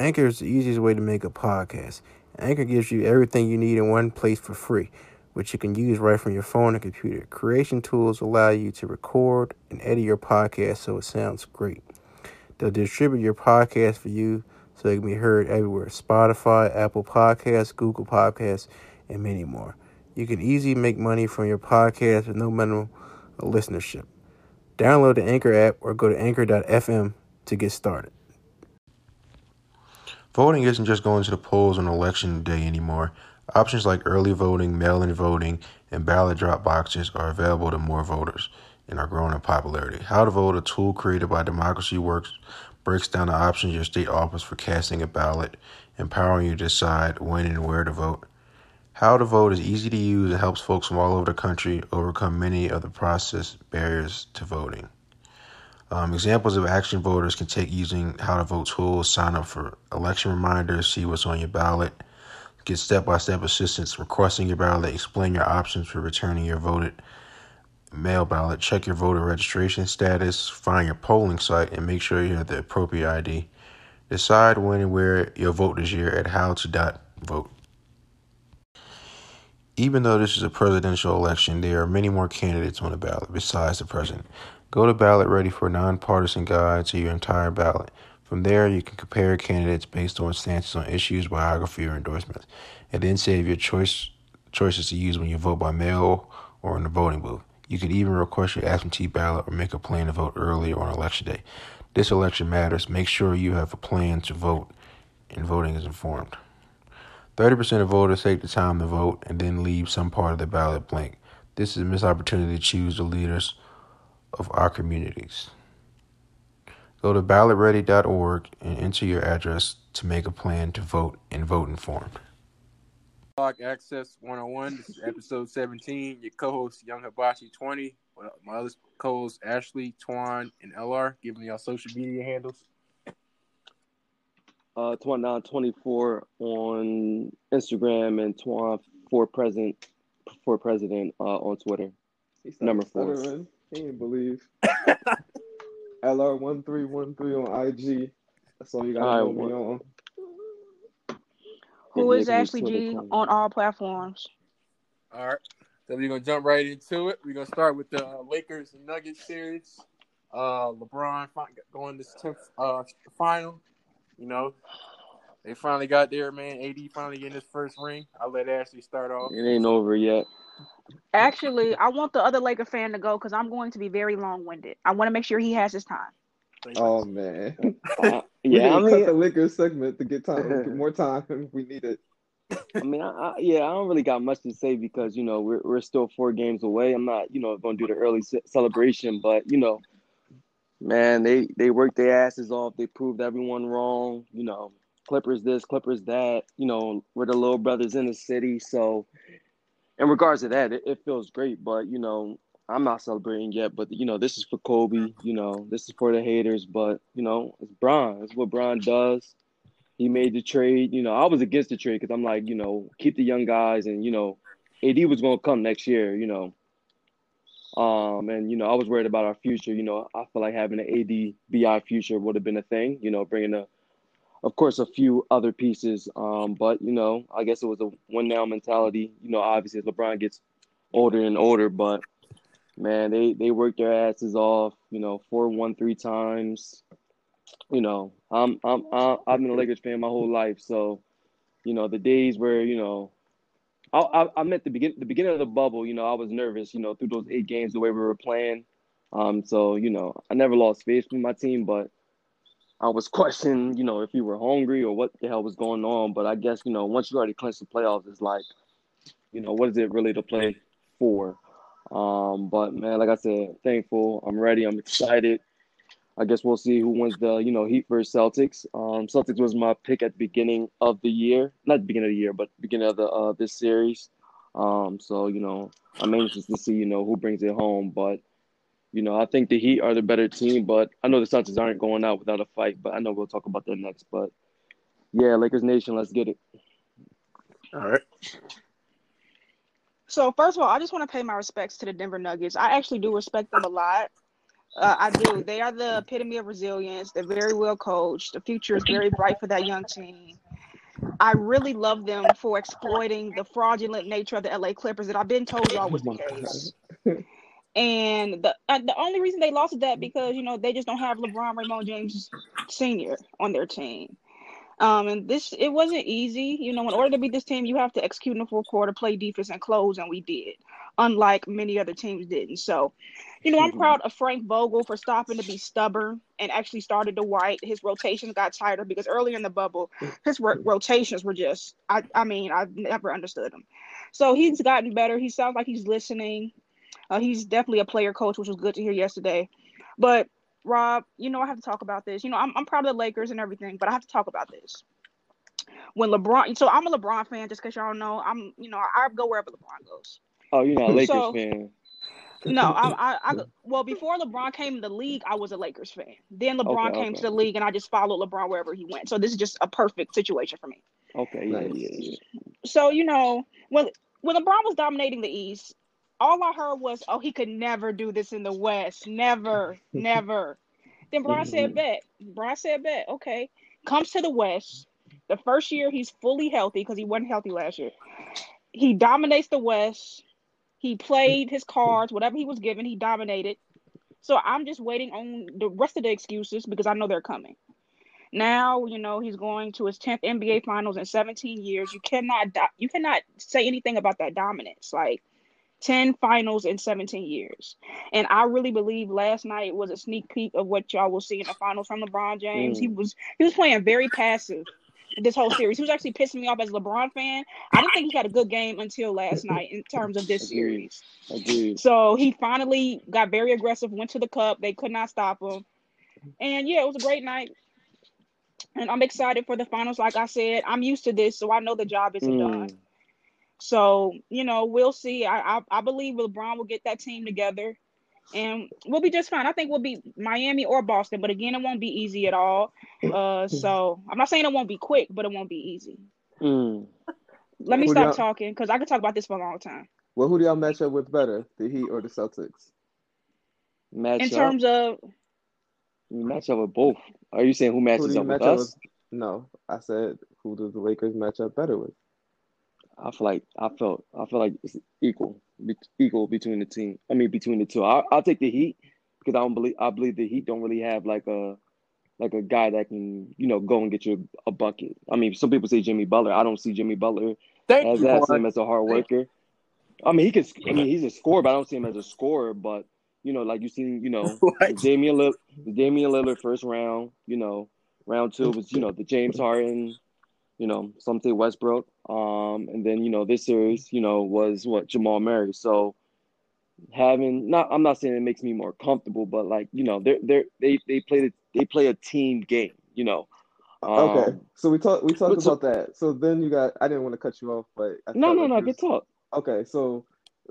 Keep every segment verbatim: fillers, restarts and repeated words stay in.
Anchor is the easiest way to make a podcast. Anchor gives you everything you need in one place for free, which you can use right from your phone and computer. Creation tools allow you to record and edit your podcast so it sounds great. They'll distribute your podcast for you so it can be heard everywhere. Spotify, Apple Podcasts, Google Podcasts, and many more. You can easily make money from your podcast with no minimum listenership. Download the Anchor app or go to anchor dot f m to get started. Voting isn't just going to the polls on election day anymore. Options like early voting, mail-in voting, and ballot drop boxes are available to more voters and are growing in popularity. How to Vote, a tool created by Democracy Works, breaks down the options your state offers for casting a ballot, empowering you to decide when and where to vote. How to Vote is easy to use and helps folks from all over the country overcome many of the process barriers to voting. Um, examples of action voters can take using How to Vote tools: sign up for election reminders, see what's on your ballot, get step-by-step assistance requesting your ballot, explain your options for returning your voted mail ballot, check your voter registration status, find your polling site, and make sure you have the appropriate I D. Decide when and where you'll vote this year at how to dot vote. Even though this is a presidential election, there are many more candidates on the ballot besides the president. Go to BallotReady for a nonpartisan guide to your entire ballot. From there, you can compare candidates based on stances on issues, biography, or endorsements, and then save your choice choices to use when you vote by mail or in the voting booth. You can even request your absentee ballot or make a plan to vote earlier on election day. This election matters. Make sure you have a plan to vote and voting is informed. thirty percent of voters take the time to vote and then leave some part of the ballot blank. This is a missed opportunity to choose the leaders of our communities. Go to ballot ready dot org and enter your address to make a plan to vote and vote informed. Access one oh one. This is episode seventeen. Your co-host Young Hibachi twenty. My other co-hosts Ashley, Twan, and L R. Give me y'all social media handles. Uh, Twan nine twenty-four on Instagram and Twan for president for president uh, on Twitter. Number four. Stuttering. He didn't believe. L R one three one three on I G. That's all you gotta know me on. Who is Ashley G on all platforms? All right. So we're going to jump right into it. We're going to start with the uh, Lakers and Nuggets series. Uh, LeBron going to this tenth uh, final. You know, they finally got there, man. A D finally getting his first ring. I'll let Ashley start off. It ain't over yet. Actually, I want the other Laker fan to go because I'm going to be very long-winded. I want to make sure he has his time. Oh, man. uh, yeah, I mean, cut the liquor segment to get time, more time. We need it. I mean, I, I, yeah, I don't really got much to say because, you know, we're we're still four games away. I'm not, you know, going to do the early ce- celebration, but, you know, man, they, they worked their asses off. They proved everyone wrong. You know, Clippers this, Clippers that. You know, we're the little brothers in the city. So, in regards to that, it, it feels great, but, you know, I'm not celebrating yet, but, you know, this is for Kobe. You know, this is for the haters. But, you know, it's Bron. It's what Bron does. He made the trade. You know, I was against the trade because I'm like, you know, keep the young guys. And, you know, A D was going to come next year, you know. Um, and, you know, I was worried about our future. You know, I feel like having an A D B I future would have been a thing, you know, bringing, a, of course, a few other pieces. Um, but, you know, I guess it was a win-now mentality. You know, obviously, as LeBron gets older and older, but man, they, they worked their asses off, you know, four one three times. You know, I'm I'm I've been a Lakers fan my whole life, so you know the days where you know, I I, I met the begin the beginning of the bubble. You know, I was nervous. You know, through those eight games, the way we were playing. Um, so you know, I never lost faith in my team, but I was questioning, you know, if we were hungry or what the hell was going on. But I guess you know, once you already clinch the playoffs, it's like, you know, what is it really to play for? Um, but man, like I said, thankful. I'm ready. I'm excited. I guess we'll see who wins the, you know, Heat versus Celtics. Um, Celtics was my pick at the beginning of the year, not the beginning of the year, but beginning of the uh, this series. Um, so you know, I'm anxious to see you know who brings it home. But you know, I think the Heat are the better team. But I know the Celtics aren't going out without a fight. But I know we'll talk about that next. But yeah, Lakers Nation, let's get it. All right. So, first of all, I just want to pay my respects to the Denver Nuggets. I actually do respect them a lot. Uh, I do. They are the epitome of resilience. They're very well coached. The future is very bright for that young team. I really love them for exploiting the fraudulent nature of the L A Clippers that I've been told y'all was the case. And the uh, the only reason they lost is that because, you know, they just don't have LeBron Raymond James Senior on their team. Um, and this, it wasn't easy. You know, in order to beat this team, you have to execute in the fourth quarter, play defense, and close, and we did, unlike many other teams didn't. So, you know, I'm proud of Frank Vogel for stopping to be stubborn and actually started to white. His rotations got tighter because earlier in the bubble, his ro- rotations were just, I, I mean, I've never understood them. So he's gotten better. He sounds like he's listening. Uh, he's definitely a player coach, which was good to hear yesterday. But Rob, you know, I have to talk about this. You know, I'm I'm proud of the Lakers and everything, but I have to talk about this. When LeBron, so I'm a LeBron fan, just because y'all know, I'm, you know, I, I go wherever LeBron goes. Oh, you're not a Lakers so, fan. No, I, I, I, well, before LeBron came to the league, I was a Lakers fan. Then LeBron okay, came okay. to the league, and I just followed LeBron wherever he went. So this is just a perfect situation for me. Okay, yeah, nice. yeah, yeah. So, you know, when when LeBron was dominating the East, all I heard was, oh, he could never do this in the West. Never, never. Then Bron mm-hmm. said, bet. Bron said, bet. Okay. Comes to the West. The first year, he's fully healthy because he wasn't healthy last year. He dominates the West. He played his cards. Whatever he was given, he dominated. So I'm just waiting on the rest of the excuses because I know they're coming. Now, you know, he's going to his tenth N B A Finals in seventeen years. You cannot, do- you cannot say anything about that dominance. Like, ten finals in seventeen years. And I really believe last night was a sneak peek of what y'all will see in the finals from LeBron James. Mm. He was he was playing very passive this whole series. He was actually pissing me off as a LeBron fan. I didn't think he had a good game until last night in terms of this Agreed. series. Agreed. So he finally got very aggressive, went to the cup. They could not stop him. And, yeah, it was a great night. And I'm excited for the finals. Like I said, I'm used to this, so I know the job isn't mm. done. So, you know, we'll see. I, I I believe LeBron will get that team together, and we'll be just fine. I think we'll be Miami or Boston, but again, it won't be easy at all. Uh, so I'm not saying it won't be quick, but it won't be easy. Mm. Let me who stop talking because I could talk about this for a long time. Well, who do y'all match up with better, the Heat or the Celtics? Match in up? terms of you match up with both. Are you saying who matches who up match with up us? With... No, I said who does the Lakers match up better with? I feel like I felt I feel like it's equal be, equal between the team. I mean between the two. I, I'll take the Heat because I don't believe I believe the Heat don't really have like a like a guy that can you know go and get you a bucket. I mean some people say Jimmy Butler. I don't see Jimmy Butler Thank as that him as a hard worker. I mean he can. I mean he's a scorer, but I don't see him as a scorer. But you know like you seen you know Damian Lillard, Damian Lillard first round. You know round two was you know the James Harden. You know, some say Westbrook. Um, and then, you know, this series, you know, was what Jamal Murray. So having not, I'm not saying it makes me more comfortable, but like, you know, they're, they're, they, they play, the, they play a team game, you know? Um, okay. So we talked, we talked about so, that. So then you got, I didn't want to cut you off, but. I no, no, like no, good talk. Okay. So,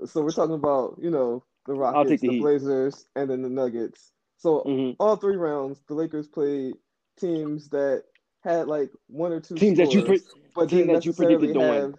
so we're talking about, you know, the Rockets, the, the Blazers, and then the Nuggets. So mm-hmm. all three rounds, the Lakers played teams that had like one or two teams scores, that you pre- but teams that you predicted to win.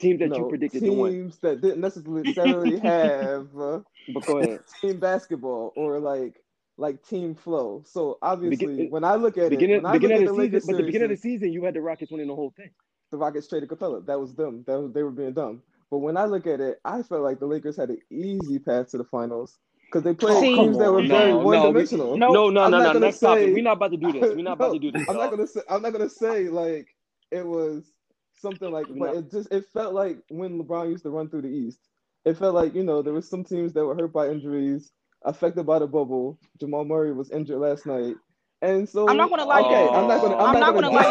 Teams that no, you predicted to win. Teams that didn't necessarily have uh, but go ahead. team basketball or like like team flow. So obviously, Begin- when I look at beginning, it, when beginning I look at the, the season, Lakers, but the beginning of the season, you had the Rockets winning the whole thing. The Rockets traded Capella. That was dumb. That was, they were being dumb. But when I look at it, I felt like the Lakers had an easy path to the finals. Because they played See, teams that were no, very one-dimensional. No, no, no, no, no. Next say, topic. We're not about to do this. We're not no, about to do this. I'm not gonna say. I'm not gonna say like it was something like. But it just it felt like when LeBron used to run through the East, it felt like you know there were some teams that were hurt by injuries, affected by the bubble. Jamal Murray was injured last night, and so I'm not gonna lie. Okay, I'm not gonna. I'm, I'm not, not gonna, gonna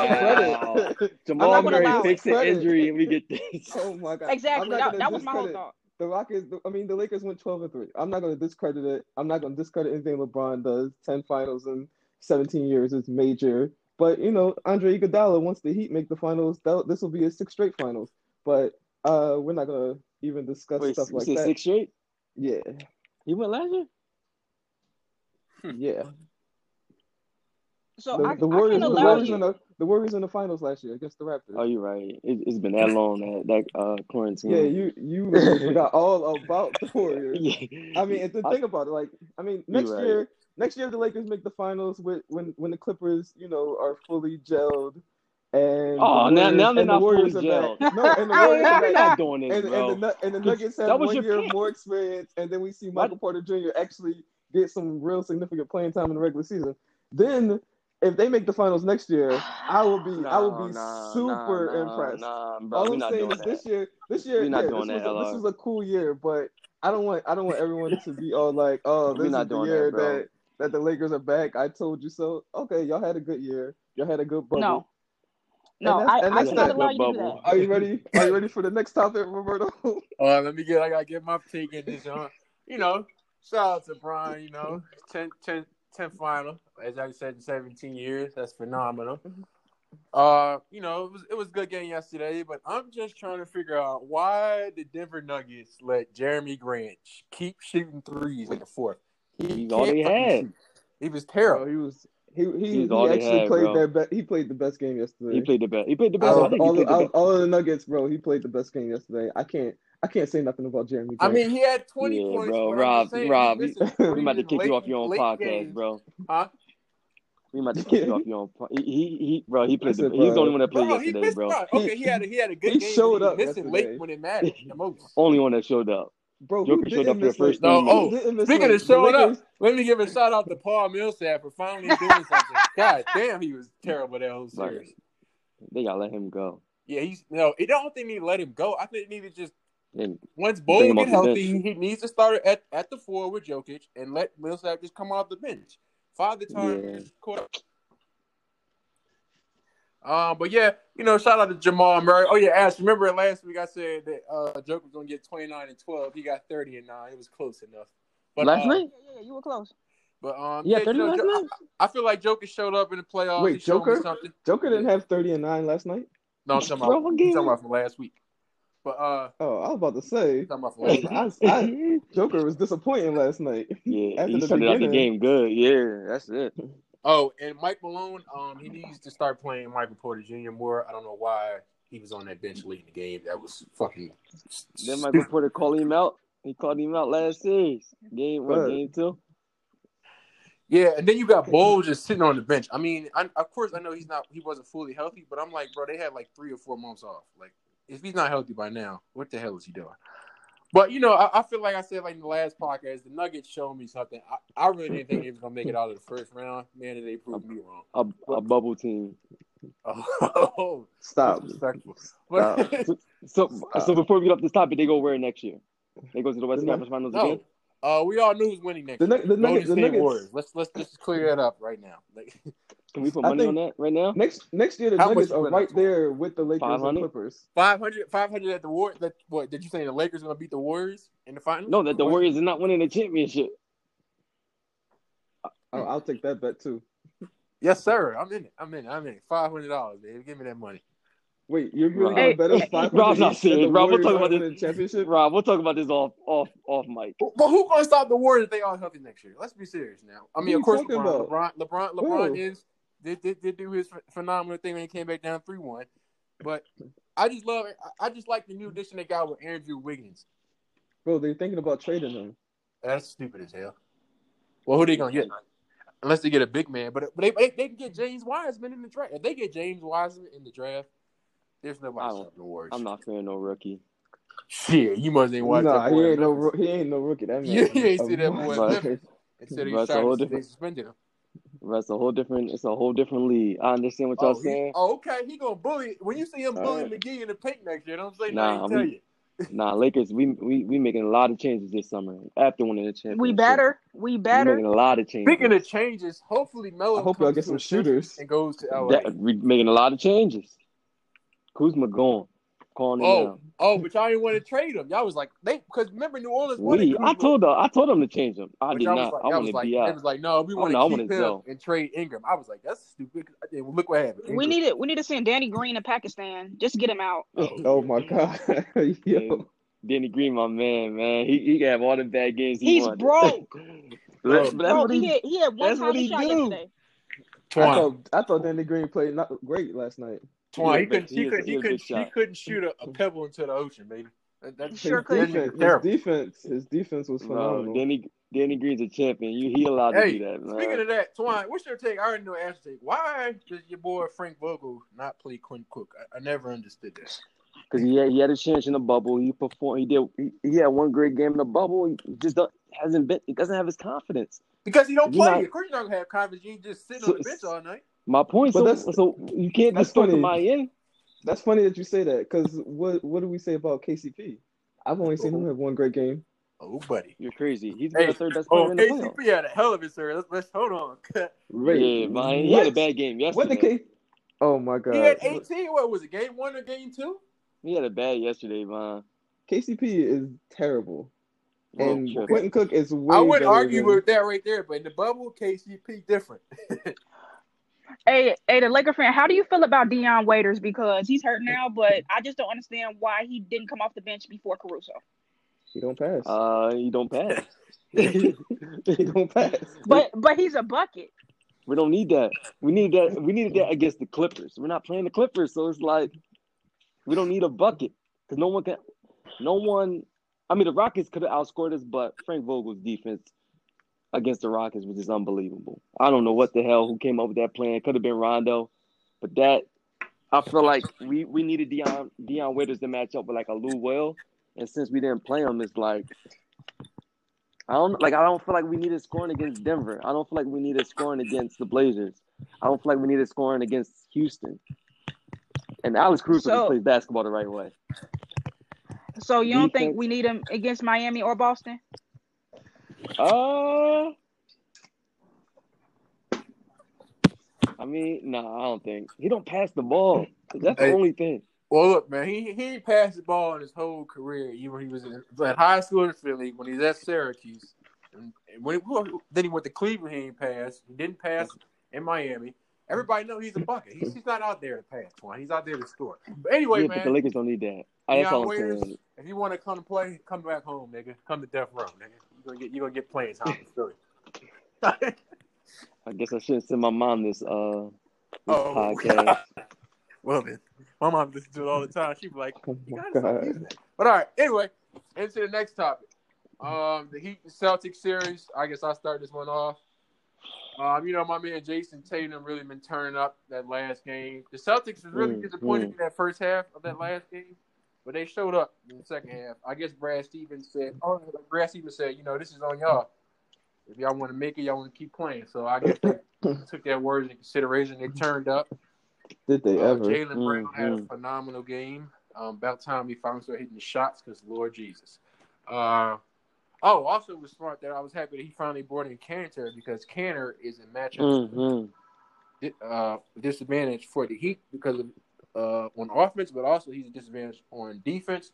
lie. Credit. Jamal Murray fixed an injury, and we get this. Oh my god! Exactly. That, that was my whole thought. The Rockets, I mean, the Lakers went twelve and three. I'm not going to discredit it. I'm not going to discredit anything LeBron does. ten finals in seventeen years is major. But, you know, Andre Iguodala, once the Heat make the finals, this will be his sixth straight finals. But uh, we're not going to even discuss Wait, stuff like that. Six straight? Yeah. He went last year? Yeah. So the, I, the Warriors, I can allow the Warriors you. In the, the Warriors in the finals last year against the Raptors. Oh, you're right. It, it's been that long that, that uh, quarantine. Yeah, you you forgot all about the Warriors. Yeah. I mean, and to think I, about it, like I mean, next right. year, next year the Lakers make the finals with when when the Clippers, you know, are fully gelled. And oh, now, now they're not fully gelled. No, and the Warriors are not doing this, and, bro. And the, and the Nuggets have one year pick. More experience, and then we see Michael what? Porter Junior actually get some real significant playing time in the regular season. Then, if they make the finals next year, I will be no, I will be nah, super nah, impressed. Nah, bro, all I'm not saying is that. this year, this year, yeah, this, was that, a, this was a cool year, but I don't want I don't want everyone to be all like, oh, this is the year that, that that the Lakers are back. I told you so. Okay, y'all had a good year. Y'all had a good bubble. No. No, and that's, I, and that's I not allow you to do that. Are you ready? Are you ready for the next topic, Roberto? All right, let me get. I gotta get my take in this, huh? You know, shout out to Brian. You know, tenth final, as I said, in seventeen years. That's phenomenal. Uh, you know, it was it was a good game yesterday, but I'm just trying to figure out why the Denver Nuggets let Jeremy Grant keep shooting threes in the fourth. He's all they had. Shoot. He was terrible. He was. He he, he actually had, played bro. their best. He played the best game yesterday. He played the best. He played the best. All, all, the, all, best. all of the Nuggets, bro. He played the best game yesterday. I can't. I can't say nothing about Jeremy Grant. I mean, he had twenty yeah, points. Bro, Rob, Rob, we about to kick late, you off your own podcast, games. bro. Huh? We about to kick yeah. you off your own. Po- he, he he bro. He played. He's the only one that played bro, yesterday, bro. Not. Okay, he had a, he had a good he game. Showed he showed up. Missing late when it mattered the most. Only one that showed up. Bro, Joker showed up for the first time. Oh, speaking of showing up, let me give a shout out to Paul Millsap for finally doing something. God damn, he was terrible that whole series. Like, they gotta let him go. Yeah, he's no. I don't think they need to let him go. I think they need to just and once Bowman gets healthy, he needs to start at, at the four with Jokic and let Millsap just come off the bench. Father time, yeah. quarter. Um, but yeah, you know, shout out to Jamal Murray. Oh yeah, Ash, remember last week I said that uh, Joker was gonna get twenty-nine and twelve. He got thirty and nine. It was close enough. But, last uh, night? Yeah, yeah, you were close. But um, yeah, yeah thirty you know, last jo- night? I, I feel like Joker showed up in the playoffs. Wait, Joker? Joker didn't have thirty and nine last night. No, I'm talking about, I'm talking about from last week. But uh, oh, I was about to say, I'm about to I, I, Joker was disappointing last night. Yeah, after he the started out the game good. Yeah, that's it. Oh, and Mike Malone, um, he needs to start playing Michael Porter Junior more. I don't know why he was on that bench late in the game. That was fucking. Then Michael Porter called him out. He called him out last series. Game one, right. game two. Yeah, and then you got Bol just sitting on the bench. I mean, I, of course, I know he's not. He wasn't fully healthy, but I'm like, bro, they had like three or four months off. Like, if he's not healthy by now, what the hell is he doing? But, you know, I, I feel like I said, like, in the last podcast, the Nuggets showed me something. I, I really didn't think they was going to make it out of the first round. Man, did they prove me wrong. A, a bubble team. Oh. Stop. Stop. But, so, Stop. so before we get off this topic, they go where next year? They go to the Western Conference Finals no. again? Uh, we all knew who's winning next the, year. The, the Nuggets. The Nuggets. Let's, let's just clear that up right now. Like, can we put money think, on that right now? Next next year, the How Nuggets are right there with the Lakers five hundred and Clippers. five hundred, five hundred at the Warriors. What, did you say the Lakers are going to beat the Warriors in the finals? No, that the Warriors are not winning the championship. Oh, I'll take that bet, too. Yes, sir. I'm in it. I'm in it. I'm in it. five hundred dollars, baby. Give me that money. Wait, you're really hey, going to bet us five hundred dollars? Rob's not serious. Rob, we'll talk about this. Championship? Rob, we'll talk about this off, off, off mic. But who's going to stop the Warriors if they all healthy next year? Let's be serious now. I mean, of course, LeBron, LeBron, LeBron, LeBron is... Did, did did do his phenomenal thing when he came back down three one, but I just love it. I just like the new addition they got with Andrew Wiggins. Bro, they're thinking about trading him. That's stupid as hell. Well, who are they gonna get? Unless they get a big man, but but they they, they can get James Wiseman in the draft. If they get James Wiseman in the draft, there's nobody stopping the Warriors. I'm not fearing no rookie. Shit, you must ain't watch nah, that boy. He ain't no he ain't no rookie. That man. You ain't see that boy. Right. Instead he's trying to suspend him. That's a whole different. It's a whole different league. I understand what y'all oh, he, saying. Oh, okay. He gonna bully when you see him bully right. McGee in the paint next year. Don't say nah. Tell you. Nah, Lakers. We we we making a lot of changes this summer after winning the championship. We better. We better. We making a lot of changes. Speaking of changes, hopefully Melo. I hope y'all get some shooters and goes to L A. That, we making a lot of changes. Kuzma gone. Calling oh, him down. oh, but y'all didn't want to trade him. Y'all was like they because remember New Orleans. We, I told them, I told them to change him. I but did not. Like, I wanted to like, be out. It was like no, we want to keep him go. and trade Ingram. I was like that's stupid. Look what happened. Ingram. We need it. We need to send Danny Green to Pakistan. Just get him out. Oh, oh my god, yo, Danny Green, my man, man. He he can have all the bad games. He He's wanted. broke. Bro, that's, bro that's he, he, had, he had one time he shot do. yesterday. Twan. I thought, I thought Danny Green played not great last night. Twan, he, he couldn't, he, he, could, he, could, he couldn't shoot a, a pebble into the ocean, baby. That sure could. His defense, his defense was phenomenal. No, Danny, Danny Green's a champion. You, he allowed to hey, do that. Man. Speaking of that, Twan, what's your take? I already know Ash's take. Why does your boy Frank Vogel not play Quinn Cook? I, I never understood that. Because he had, he had a chance in the bubble. He performed. He did. He, he had one great game in the bubble. He just don't, hasn't been. He doesn't have his confidence because he don't play. Not, of course, you don't have confidence. You just sit so, on the bench all night. My point. So, that's, so you can't just talk to my end. That's funny that you say that, because what what do we say about K C P? I've only seen Ooh. him have one great game. Oh, buddy. You're crazy. He's been hey, the third best player oh, in the playoffs. Oh, K C P had a hell of a series. Let's, let's hold on. Right. Yeah, man. He had a bad game yesterday. What the K? Oh, my God. He had eighteen. What was it, game one or game two? He had a bad yesterday, man. K C P is terrible. Well, and sure. Quentin Cook is way I wouldn't argue than... with that right there, but in the bubble, K C P different. Hey, hey, the Laker fan, how do you feel about Deion Waiters? Because he's hurt now, but I just don't understand why he didn't come off the bench before Caruso. He don't pass. Uh, he don't pass. He don't pass. But but he's a bucket. We don't need that. We need that. We needed that against the Clippers. We're not playing the Clippers, so it's like we don't need a bucket because no one can. No one. I mean, the Rockets could have outscored us, but Frank Vogel's defense against the Rockets was just unbelievable. I don't know what the hell who came up with that plan. It could have been Rondo, but that I feel like we, we needed Deion Deion Waiters to match up with like a Lou Will, and since we didn't play him, it's like I don't like I don't feel like we needed scoring against Denver. I don't feel like we needed scoring against the Blazers. I don't feel like we needed scoring against Houston. And Alex Caruso so, plays basketball the right way. So you don't Defense. think we need him against Miami or Boston? Uh, I mean, no, nah, I don't think he don't pass the ball. That's hey, the only thing. Well, look, man, he he ain't passed the ball in his whole career. Even when he was in, at high school in Philly, when he's at Syracuse, and when he, then he went to Cleveland, he ain't passed. He didn't pass in Miami. Everybody know he's a bucket. He's, he's not out there to pass. One, he's out there to score. But anyway, yeah, man, but the Lakers don't need that. That's all I'm saying. If you want to come to play, come back home, nigga. Come to Death Row, nigga. You're gonna get you're gonna get playing time. I guess I should send my mom this uh this oh, podcast. God. Well, man, my mom listens to it all the time. She'd be like, oh you gotta stop using that. But all right, anyway, into the next topic. Um, the Heat and Celtics series. I guess I'll start this one off. Um, you know, my man Jason Tatum really been turning up that last game. The Celtics was really mm, disappointed mm. in that first half of that last game. But they showed up in the second half. I guess Brad Stevens said, oh, Brad Stevens said, you know, this is on y'all. If y'all want to make it, y'all want to keep playing. So I guess they took that word into consideration. They turned up. Did they uh, ever? Jaylen Brown mm-hmm. had a phenomenal game. Um, about time he finally started hitting the shots because, Lord Jesus. Uh, oh, also it was smart that I was happy that he finally brought in Cantor because Cantor is in matchup mm-hmm. uh, disadvantage for the Heat because of Uh, on offense, but also he's a disadvantage on defense.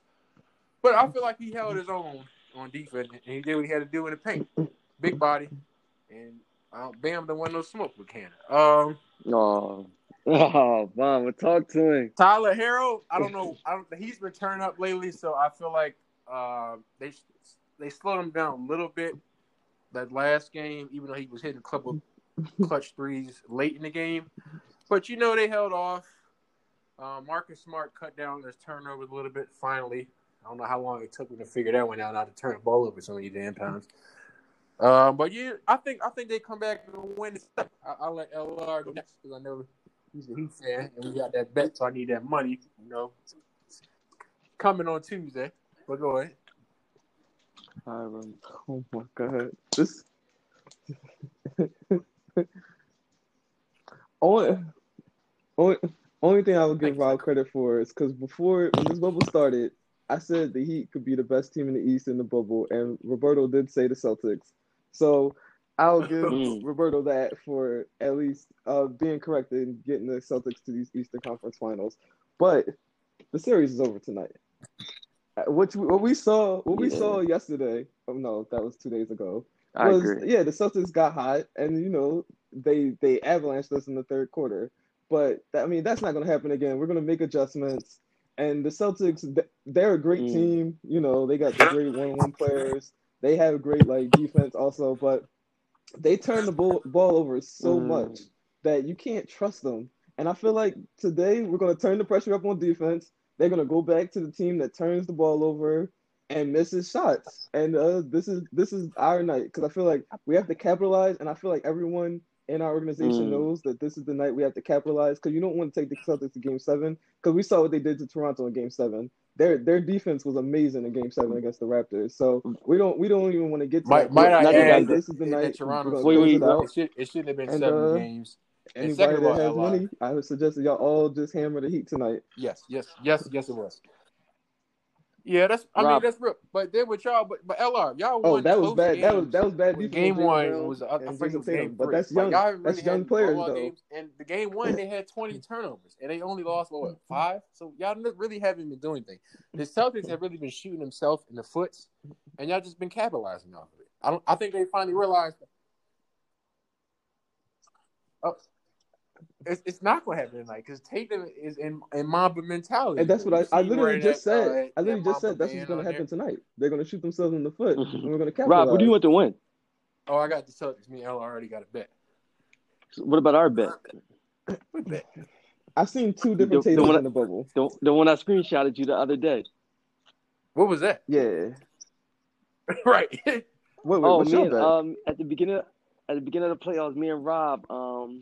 But I feel like he held his own on defense, and he did what he had to do in the paint. Big body, and uh, Bam didn't want no smoke with Cannon. Um, oh, oh, Bam, we'll talk to him. Tyler Herro, I don't know. I don't, he's been turning up lately, so I feel like uh, they they slowed him down a little bit that last game, even though he was hitting a couple clutch threes late in the game. But, you know, they held off. Uh, Marcus Smart cut down his turnovers a little bit, finally. I don't know how long it took me to figure that one out, not to turn the ball over so many damn times. Uh, but, yeah, I think I think they come back and win. I, I'll let L R go next because I know he's a Heat fan, and we got that bet, so I need that money, you know. Coming on Tuesday, but go ahead. Oh, my God. This... oh, oh... Only thing I would give Rob credit for is because before when this bubble started, I said the Heat could be the best team in the East in the bubble, and Roberto did say the Celtics. So I'll give Roberto that for at least uh, being correct in getting the Celtics to these Eastern Conference Finals. But the series is over tonight. Which we, what we saw, what we yeah. saw yesterday. Oh no, that was two days ago. Was, I agree. Yeah, the Celtics got hot, and you know they they avalanched us in the third quarter. But, I mean, that's not going to happen again. We're going to make adjustments. And the Celtics, they're a great mm. team. You know, they got the great one-on-one players. They have great, like, defense also. But they turn the ball over so mm. much. that you can't trust them. And I feel like today we're going to turn the pressure up on defense. They're going to go back to the team that turns the ball over and misses shots. And uh, this is this is our night, because I feel like we have to capitalize. And I feel like everyone in our organization mm. knows that this is the night we have to capitalize, because you don't want to take the Celtics to Game seven, because we saw what they did to Toronto in Game seven. Their their defense was amazing in Game seven against the Raptors. So we don't we don't even want to get to might, that. Might I add, this is the night. Toronto, wait, wait, no, it, should, it shouldn't have been and, seven uh, games. Anybody second that has money, I would suggest that y'all all just hammer the Heat tonight. Yes, yes, yes, yes, it was. Yeah, that's. I Rob. mean, that's real. But then with y'all, but, but L R, y'all. Oh, that was bad. That was that was bad. Defense game one was. I think it was game three. But that's young. Like, really that's young players though. Games, and the game one, they had twenty turnovers, and they only lost what five. So y'all really haven't been doing anything. The Celtics have really been shooting themselves in the foot, and y'all just been capitalizing off of it. I don't. I think they finally realized. That, oh. It's, it's not going to happen tonight, because Tatum is in, in Mamba mentality. And that's what I, I literally just that, said. Uh, I literally just said that's what's going to happen there. tonight. They're going to shoot themselves in the foot, mm-hmm. and we're going to capitalize. Rob, what do you want to win? Oh, I got the Celtics. Me and Ella already got a bet. So what about our bet? What bet? I've seen two different Tatum in I, the bubble. The, the one I screenshotted you the other day. What was that? Yeah. Right. Wait, wait, oh, man. Um, at the beginning of, at the beginning of the playoffs, me and Rob um.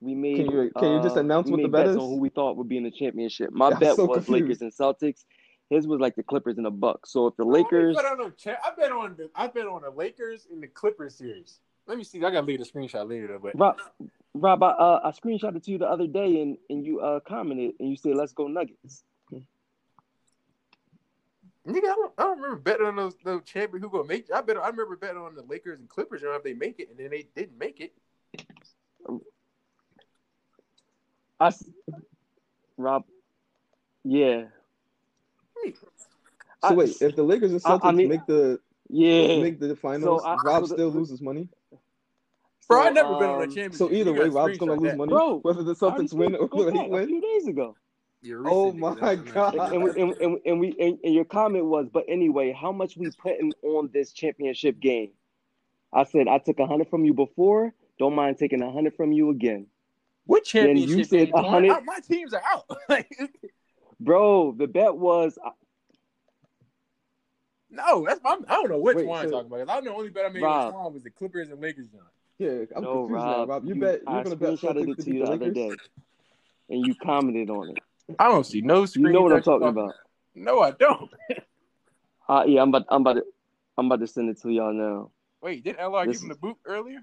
We made. Can you, can you just announce uh, what the bet is? On who we thought would be in the championship. My I'm bet so was confused. Lakers and Celtics. His was like the Clippers and the Bucks. So if the Lakers, I bet on the, I bet on the, I bet on the Lakers and the Clippers series. Let me see. I gotta leave the screenshot later. But Rob, Rob, I, uh, I screenshotted to you the other day, and and you uh, commented and you said, "Let's go Nuggets." Nigga, I don't, I don't remember betting on those those champions who gonna make. I bet. I remember betting on the Lakers and Clippers. You know, if they make it, and then they didn't make it. I, Rob, yeah. So I, wait, if the Lakers and Celtics I, I mean, make the yeah make the finals, so I, Rob still the, loses money. Bro, so, I've never um, been on a championship. So either way, Rob's gonna lose that. money, bro, whether the Celtics win or whether he wins. A few days ago. Oh my god! And, and, and, and we and, and your comment was, but anyway, how much we putting on this championship game? I said I took a hundred from you before. Don't mind taking a hundred from you again. What championship? Then you said one hundred. My teams are out. Bro, the bet was. No, that's I'm, I don't know which Wait, one so... I'm talking about. I know the only bet I made Rob. was the Clippers and Lakers, John. Yeah, I'm no, confused Rob, now, Rob. You, you bet. You're I gonna bet something to, to you the other day, and you commented on it. I don't see no screen. You know what I'm talking about. about? No, I don't. uh, yeah, I'm about. I'm about to. I'm about to send it to y'all now. Wait, did L R this... give him the boot earlier?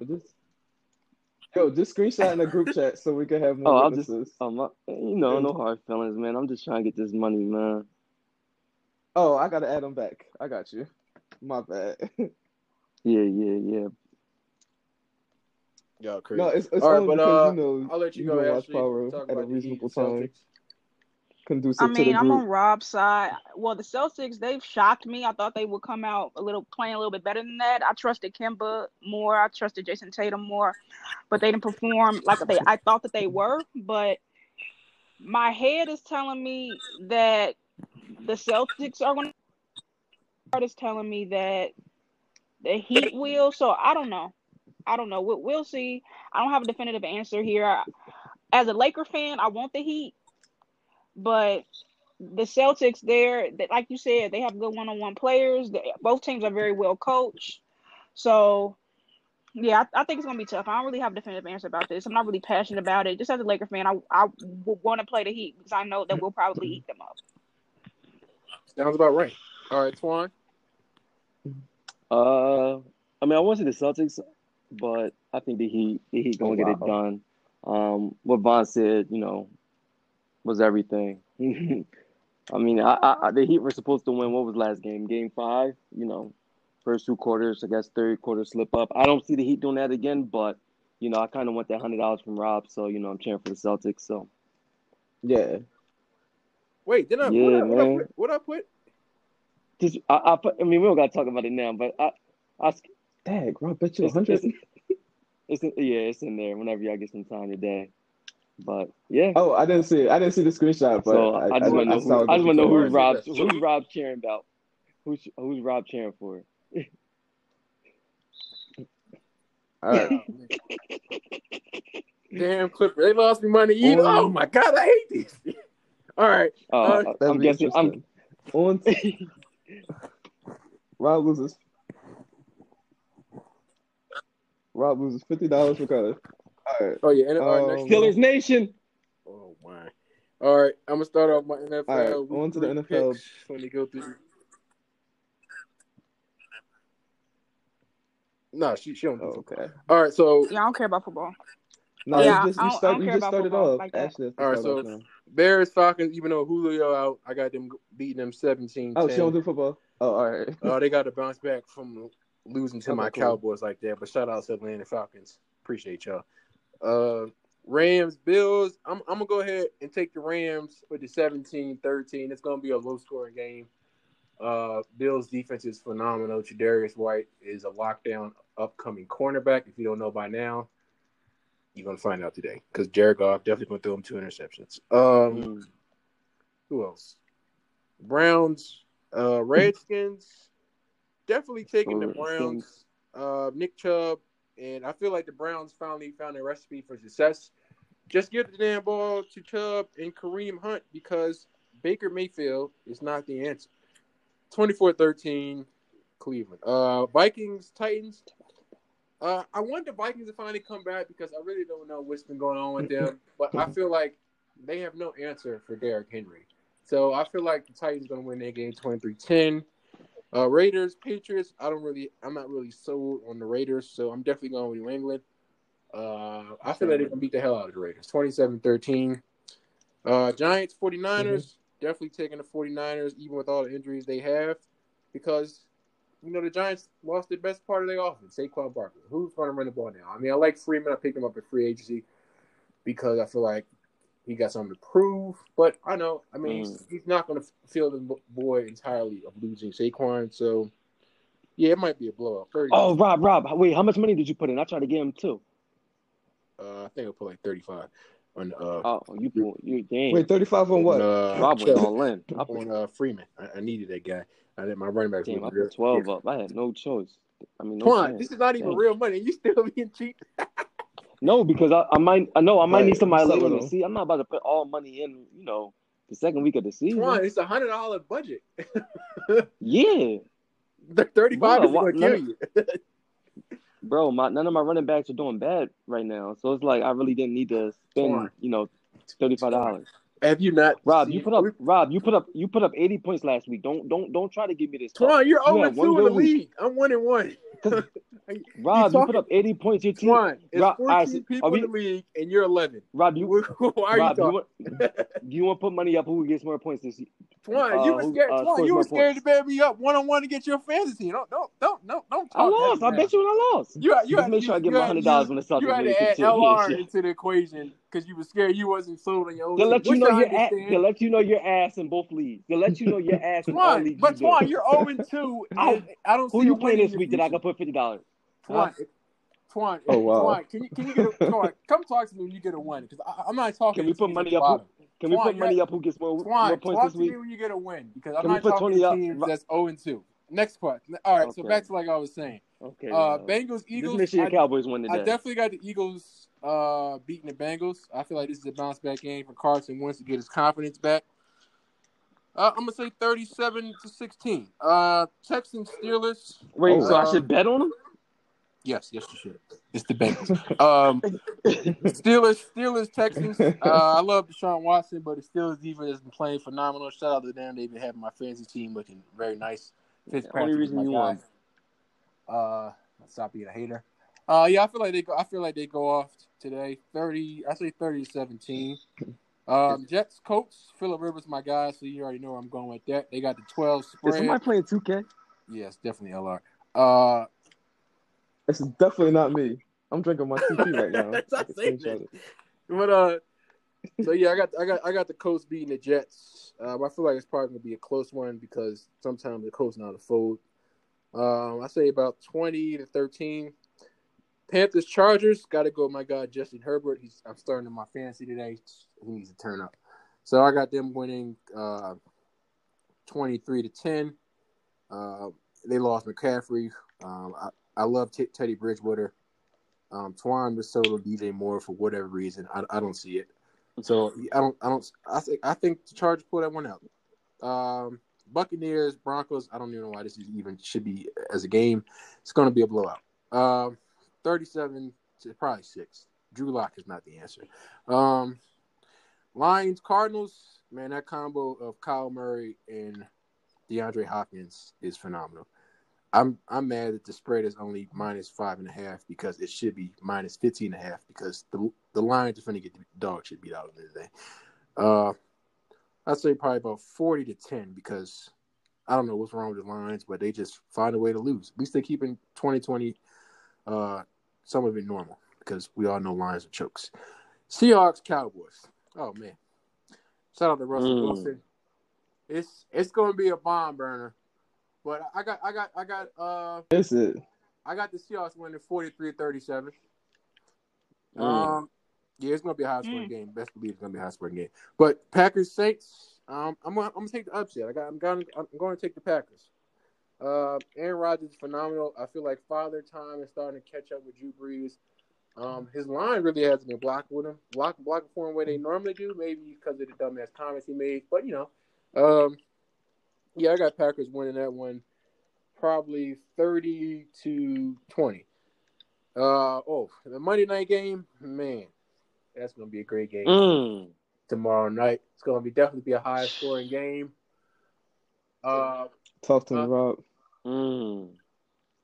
Yo, just screenshot in the group chat so we can have more. Oh, witnesses. I'll just, um, I, you know, no hard feelings, man. I'm just trying to get this money, man. Oh, I gotta add them back. I got you. My bad. yeah, yeah, yeah. Y'all crazy. No, it's, it's all right, but uh, you know, I'll let you, you go. Know, watch Power at a reasonable time. Conducive I mean, to the group. I'm on Rob's side. Well, the Celtics, they've shocked me. I thought they would come out a little, playing a little bit better than that. I trusted Kemba more. I trusted Jason Tatum more. But they didn't perform like they. I thought that they were. But my head is telling me that the Celtics are going to. My heart is telling me that the Heat will. So, I don't know. I don't know. We'll, we'll see. I don't have a definitive answer here. As a Laker fan, I want the Heat. But the Celtics, there, like you said, they have good one-on-one players. They, both teams are very well coached. So, yeah, I, I think it's going to be tough. I don't really have a definitive answer about this. I'm not really passionate about it. Just as a Laker fan, I, I want to play the Heat because I know that we'll probably eat them up. Sounds about right. All right, Twan. Uh, I mean, I want to the Celtics, but I think the Heat, the Heat going to oh, wow. get it done. Um, what Von said, you know, was everything. I mean, I, I, the Heat were supposed to win. What was last game? Game five? You know, first two quarters, I guess third quarter slip up. I don't see the Heat doing that again, but, you know, I kind of want that one hundred dollars from Rob, so, you know, I'm cheering for the Celtics, so. Yeah. Wait, did I, yeah, what, I, what, I put, what I put? Did you, I, I put? I mean, we don't got to talk about it now, but I. I Dang, Rob, bet you one hundred dollars. It's, it's, it's in, yeah, it's in there whenever y'all get some time today. But yeah. Oh, I didn't see it. I didn't see the screenshot. But so I, I just want to know. I just want to know who Rob's who's Rob cheering about. Who's who's Rob cheering for? All right. Damn Clipper. They lost me money either. Oh, my God. I hate this. All right. Uh, uh, I'm guessing. I'm... On to... Rob loses. Rob loses fifty dollars for color. All right. Oh, yeah. And, um, all right, next Killers one. Nation. Oh, my. All right. I'm going to start off my N F L. All right. On to the N F L. Let me go through. No, she, she don't do oh, football. Okay. All right, so... Yeah, I don't care about football. No, yeah, you just, you start, I don't, I don't you just started off. Like Ashley, all right, so Bears, Falcons, even though Julio out, I got them beating them seventeen ten. Oh, she don't do football? Oh, all right. Oh, uh, they got to bounce back from losing to oh, my cool. Cowboys like that, but shout-out to Atlanta Falcons. Appreciate y'all. Uh, Rams, Bills, I'm, I'm going to go ahead and take the Rams with the seventeen thirteen. It's going to be a low-scoring game. Uh, Bill's defense is phenomenal. Tre'Darius White is a lockdown upcoming cornerback. If you don't know by now, you're going to find out today because Jared Goff definitely going to throw him two interceptions. Um, mm. Who else? Browns, uh, Redskins. Definitely taking the Browns. Uh, Nick Chubb. And I feel like the Browns finally found a recipe for success. Just give the damn ball to Chubb and Kareem Hunt because Baker Mayfield is not the answer. twenty-four thirteen, Cleveland. Uh, Vikings, Titans. Uh, I want the Vikings to finally come back because I really don't know what's been going on with them. But I feel like they have no answer for Derrick Henry. So I feel like the Titans going to win that game twenty-three ten. Uh, Raiders, Patriots. I don't really, I'm not really sold on the Raiders. So I'm definitely going with New England. Uh, I feel like they're going to beat the hell out of the Raiders. twenty-seven thirteen. Uh, Giants, 49ers. Mm-hmm. Definitely taking the 49ers, even with all the injuries they have, because, you know, the Giants lost their best part of their offense, Saquon Barkley. Who's going to run the ball now? I mean, I like Freeman. I picked him up at free agency because I feel like he got something to prove. But I know, I mean, mm. he's not going to feel the boy entirely of losing Saquon. So, yeah, it might be a blowout. Oh, Rob, Rob, wait, how much money did you put in? I tried to get him, too. Uh, I think I put like thirty-five. On, uh, oh, you you, you damn. Wait, thirty-five on what? Uh, Rob was all in. I put on uh, Freeman. I, I needed that guy. I did my running back. Damn, I put twelve up. I had no choice. I mean, no Come on, this is not even damn. real money. You still being cheap? No, because I, I might. I know I might right. need somebody later in the season. I'm not about to put all money in. You know, the second week of the season. Come on, it's a hundred dollar budget. Yeah, the thirty-five is going to kill you. Bro, my, none of my running backs are doing bad right now, so it's like I really didn't need to spend, you know, thirty-five dollars. Have you not, Rob? You put up, it? Rob. You put up, you put up eighty points last week. Don't, don't, don't try to give me this. Twan, you're zero and two in the league. I'm one and one. Rob, you talking, put up eighty points. Your team, Twan, it's Rob, fourteen right, people we, in the league, and you're eleven. Rob, you, why are Rob, you talking? You want, you want to put money up? Who gets more points this year? Twan, uh, you were scared. Who, uh, Twan, you were scared points. to bet me up one on one to get your fantasy. Don't, don't, don't, don't, don't talk. I lost. I bet you, I lost. You, you just had, make you, sure I get my hundred dollars when the Celtics. You had to add L R into the equation because you were scared. You wasn't sold on your own. They'll let you know. Ass, they'll let you know your ass in both leagues. They'll let you know your ass in all leagues. But Twan, you're zero and two. I, I don't see who you playing this week that I can put fifty dollars. Twan, huh? Twan, oh, wow. Twan, can you can you get a, Twan, come talk to me when you get a win because I'm not talking. Can we put money up? Who, can Twan, we put money up? Who gets more, Twan, more points talk this week? To me when you get a win because I'm can not talking to teams up? That's zero and two. Next question. All right, okay. So back to like I was saying. Okay. Uh, Bengals, Eagles. Just make sure Cowboys win today. I definitely got the Eagles. Uh, beating the Bengals. I feel like this is a bounce back game for Carson Wentz to get his confidence back. Uh, I'm gonna say thirty-seven to sixteen. Uh, Texans Steelers. Wait, uh, so I should bet on them? Yes, yes, you should. It's the Bengals. um, Steelers, Steelers, Texans. Uh, I love Deshaun Watson, but the Steelers diva has been playing phenomenal. Shout out to them. They've been having my fantasy team looking very nice. Fitzpatrick, only reason you won. Uh, stop being a hater. Uh, yeah, I feel like they go. I feel like they go off today. Thirty, I say thirty to seventeen. Um, Jets, Colts, Phillip Rivers, my guy. So you already know where I'm going with that. They got the twelve spread. Is somebody playing two K? Yes, definitely L R. Uh, it's definitely not me. I'm drinking my two K right now. That's not saying but uh, so yeah, I got, I got, I got the Colts beating the Jets. Uh, but I feel like it's probably gonna be a close one because sometimes the Colts not a fold. Um, I say about twenty to thirteen. Panthers, Chargers, got to go with my guy, Justin Herbert. He's, I'm starting in my fantasy today. He needs to turn up. So I got them winning uh, twenty-three to ten. Uh, they lost McCaffrey. Um, I, I love t- Teddy Bridgewater. Um, Twan DeSoto, D J Moore, for whatever reason, I, I don't see it. So I don't, I don't, I think, I think the Chargers pull that one out. Um, Buccaneers, Broncos. I don't even know why this is even should be as a game. It's going to be a blowout. Um, thirty-seven to probably six. Drew Lock is not the answer. Um, Lions, Cardinals. Man, that combo of Kyle Murray and DeAndre Hopkins is phenomenal. I'm I'm mad that the spread is only minus five and a half because it should be minus fifteen and a half because the the Lions are going to get the dog should beat out of them today. Uh, I'd say probably about forty to ten because I don't know what's wrong with the Lions, but they just find a way to lose. At least they're keeping twenty twenty uh, some of it normal because we all know Lions are chokes. Seahawks, Cowboys. Oh man, shout out to Russell mm. Wilson. It's it's going to be a bomb burner. But I got, I got, I got, uh, this is, I got the Seahawks winning forty-three thirty-seven. Mm. Um, yeah, it's gonna be a high scoring mm. game. Best believe it's gonna be a high scoring game. But Packers Saints, um, I'm gonna, I'm gonna take the upset. I got, I'm gonna, I'm going to take the Packers. Uh, Aaron Rodgers is phenomenal. I feel like Father Time is starting to catch up with Drew Brees. Um, his line really hasn't been blocked with him. Block, block for him the way they normally do. Maybe because of the dumbass comments he made. But you know, um. Yeah, I got Packers winning that one probably thirty to twenty. Uh, oh, the Monday night game, man, that's going to be a great game mm. tomorrow night. It's going to be definitely be a high scoring game. Uh, Talk to uh, me, Rob. Mm.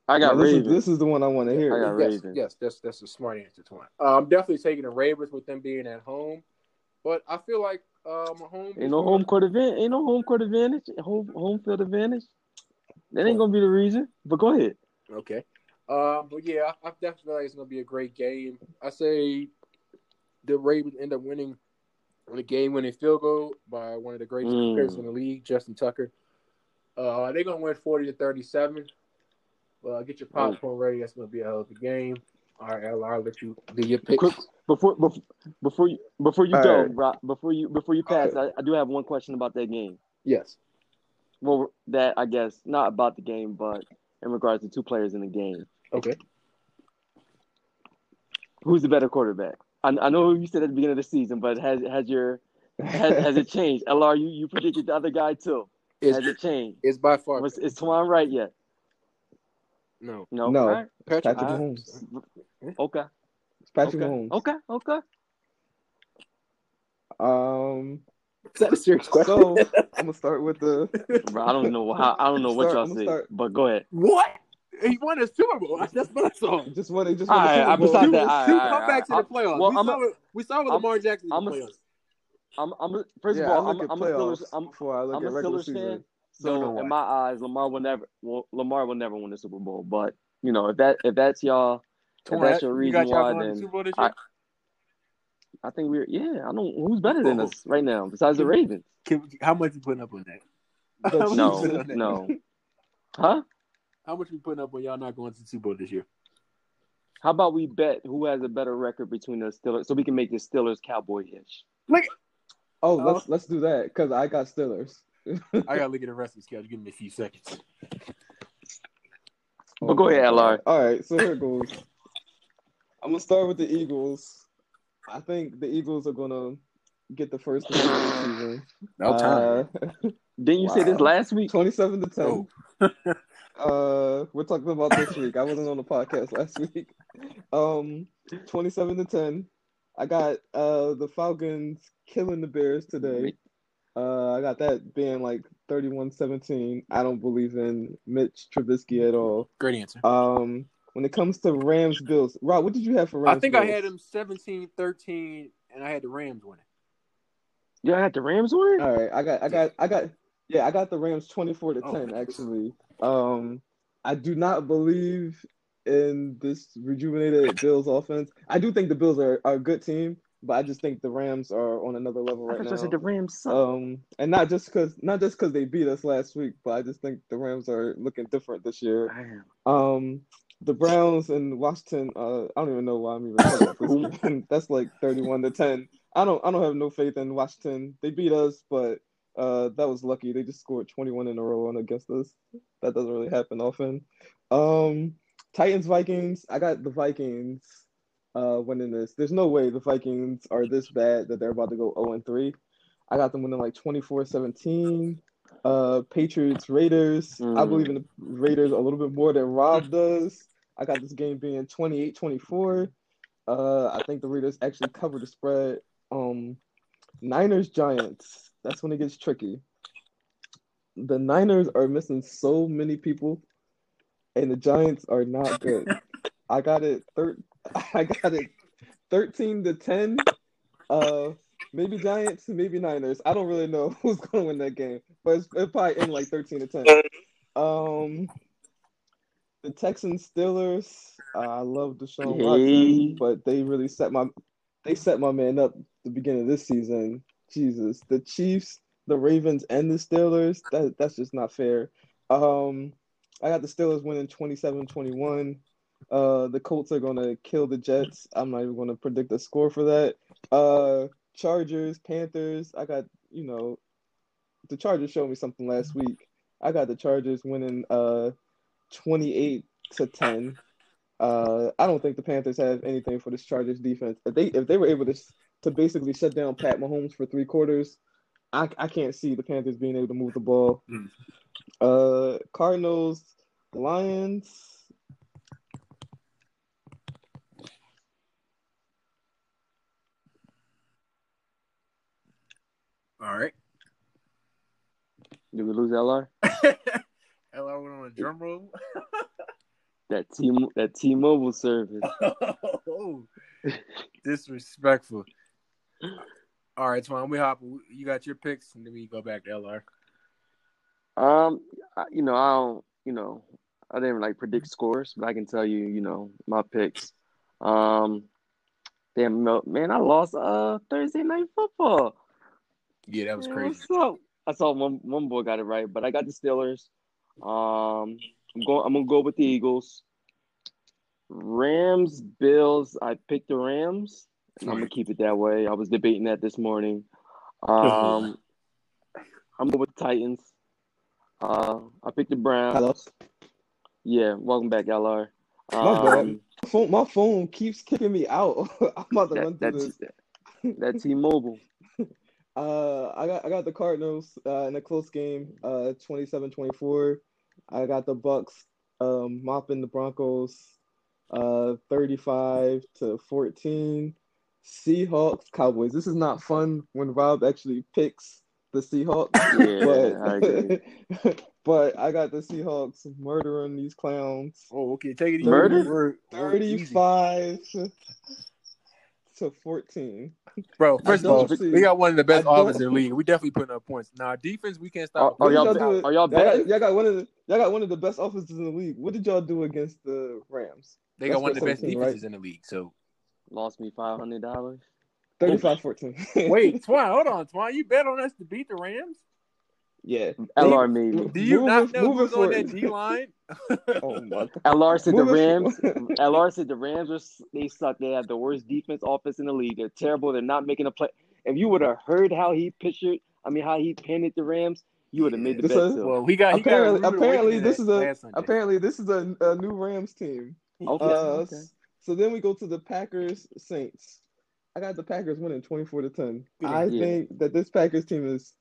I got yeah, this Ravens. Is, this is the one I want to hear. I got yes, Ravens. Yes, that's, that's a smart answer to one. Uh, I'm definitely taking the Ravens with them being at home. But I feel like Uh, my home ain't no home court advantage. Ain't no home court advantage. Home home field advantage. That ain't gonna be the reason. But go ahead. Okay. Uh, but yeah, I, I definitely feel like it's gonna be a great game. I say the Ravens end up winning on a game-winning field goal by one of the greatest mm. players in the league, Justin Tucker. Uh, they're gonna win forty to thirty-seven. Well, get your popcorn mm. ready. That's gonna be a hell of a game. All right, I'll, I'll let you do your picks. Before, before, before you, before you All go, right. Rob, before you, before you pass, right. I, I do have one question about that game. Yes. Well, that I guess not about the game, but in regards to two players in the game. Okay. Who's the better quarterback? I, I know you said at the beginning of the season, but has has your has, has it changed? L R, you, you predicted the other guy too. It's, has it changed? It's by far. Was, is Twan right yet? No, no, no. Right. Patrick right. Mahomes. Okay, it's Patrick okay. Mahomes. Okay, okay. Um, is that a serious question? So I'm gonna start with the. Bro, I don't know how. I don't know start, what y'all said, start... but go ahead. What? He won a Super Bowl. That's what I saw. Just won. Just won. All right. I'm beside that. All right, come back right, to the playoffs. Well, we, I'm saw a, it, we saw with I'm, Lamar Jackson. I'm in the playoffs. I'm. I'm. First yeah, of all, I'm, I'm, I'm a Steelers. I'm, I'm a Steelers fan. So in my eyes, Lamar will never. Well, Lamar will never win the Super Bowl. But you know, if that if that's y'all, if that's your reason why, then I, I think we're yeah. I don't. Who's better than us right now besides the Ravens? Can, how much you putting up on that? No, no. Huh? How much we putting up on y'all not going to the Super Bowl this year? How about we bet who has a better record between us Steelers, so we can make the Steelers Cowboy-ish. Like, oh, let's let's do that because I got Steelers. I gotta look at the rest of the schedule. Give me a few seconds. But oh, go ahead, L R. All right, so here goes. I'm gonna start with the Eagles. I think the Eagles are gonna get the first win of the season. No time. Uh, Didn't you wow. say this last week? Twenty-seven to ten. Oh. uh, we're talking about this week. I wasn't on the podcast last week. Um, twenty-seven to ten. I got uh the Falcons killing the Bears today. Uh, I got that being like thirty-one seventeen. I don't believe in Mitch Trubisky at all. Great answer. Um, when it comes to Rams Bills, Rob, what did you have for Rams? I think Bills? I had them seventeen thirteen, and I had the Rams winning. Yeah, I had the Rams winning. All right, I got, I got, I got, yeah, I got the Rams twenty-four to ten. Oh. Actually, um, I do not believe in this rejuvenated Bills offense. I do think the Bills are, are a good team. But I just think the Rams are on another level right I now. I said the Rams suck. Um, and not just because not just because they beat us last week, but I just think the Rams are looking different this year. Um, the Browns and Washington. Uh, I don't even know why I'm even talking about this. That's like thirty-one to ten. I don't. I don't have no faith in Washington. They beat us, but uh, that was lucky. They just scored twenty-one in a row on against us. That doesn't really happen often. Um, Titans Vikings. I got the Vikings. uh, winning this. There's no way the Vikings are this bad that they're about to go zero and three. I got them winning like twenty-four seventeen. Uh, Patriots, Raiders. Mm. I believe in the Raiders a little bit more than Rob does. I got this game being twenty-eight twenty-four. Uh, I think the Raiders actually cover the spread. Um, Niners, Giants. That's when it gets tricky. The Niners are missing so many people, and the Giants are not good. I got it. Thir- I got it. Thirteen to ten. Uh, maybe Giants, maybe Niners. I don't really know who's going to win that game, but it's, it'll probably end like thirteen to ten. Um, the Texans, Steelers. I love Deshaun Watson, but they really set my they set my man up at the beginning of this season. Jesus, the Chiefs, the Ravens, and the Steelers. That that's just not fair. Um, I got the Steelers winning twenty-seven twenty-one. Uh, the Colts are gonna kill the Jets. I'm not even gonna predict a score for that. Uh, Chargers, Panthers. I got you know, the Chargers showed me something last week. I got the Chargers winning uh twenty-eight to ten. Uh, I don't think the Panthers have anything for this Chargers defense. If they if they were able to to basically shut down Pat Mahomes for three quarters, I I can't see the Panthers being able to move the ball. Mm. Uh, Cardinals, Lions. All right. Did we lose L R? L R went on a drum roll. That T that T-Mobile service. Oh, disrespectful. All right, Twan, we hop. You got your picks, and then we go back to L R. Um, you know, I don't, you know, I didn't like predict scores, but I can tell you, you know, my picks. Um, damn, man, I lost uh Thursday Night Football. Yeah, that was crazy. What's up? I saw one one boy got it right, but I got the Steelers. Um, I'm going. I'm gonna go with the Eagles. Rams, Bills. I picked the Rams, and I'm gonna keep it that way. I was debating that this morning. Um, I'm going with the Titans. Uh, I picked the Browns. Hello. Yeah, welcome back, L R. Um, my phone, my phone keeps kicking me out. I'm about to that, run through that's, this. That, that's T-Mobile. Uh, I got I got the Cardinals uh, in a close game, uh, twenty-seven twenty-four. I got the Bucks um, mopping the Broncos, uh, thirty-five to fourteen. Seahawks, Cowboys. This is not fun when Rob actually picks the Seahawks. Yeah, but, I agree. But I got the Seahawks murdering these clowns. Oh, okay, take it easy. Murder? thirty-five. To fourteen, bro. First of all, we got one of the best offenses in the league. We definitely putting up points. Nah, defense, we can't stop. Are, are y'all? Do, are y'all bad? Y'all, y'all got one of the. Y'all got one of the best offenses in the league. What did y'all do against the Rams? They got That's one of the best defenses right? in the league. So, lost me five hundred dollars. thirty-five fourteen. Wait, Twan, hold on, Twan. You bet on us to beat the Rams? Yeah, L R made. Do you not know who's on that D line? Oh my God. L R said the Rams. L R said the Rams are they suck. They have the worst defense offense in the league. They're terrible. They're not making a play. If you would have heard how he pictured, I mean how he painted the Rams, you would have made the bet. Well, he got apparently. Apparently this is a apparently this is a, a new Rams team. Okay. Uh, okay. So then we go to the Packers Saints. I got the Packers winning twenty-four to ten. I yeah. think that this Packers team is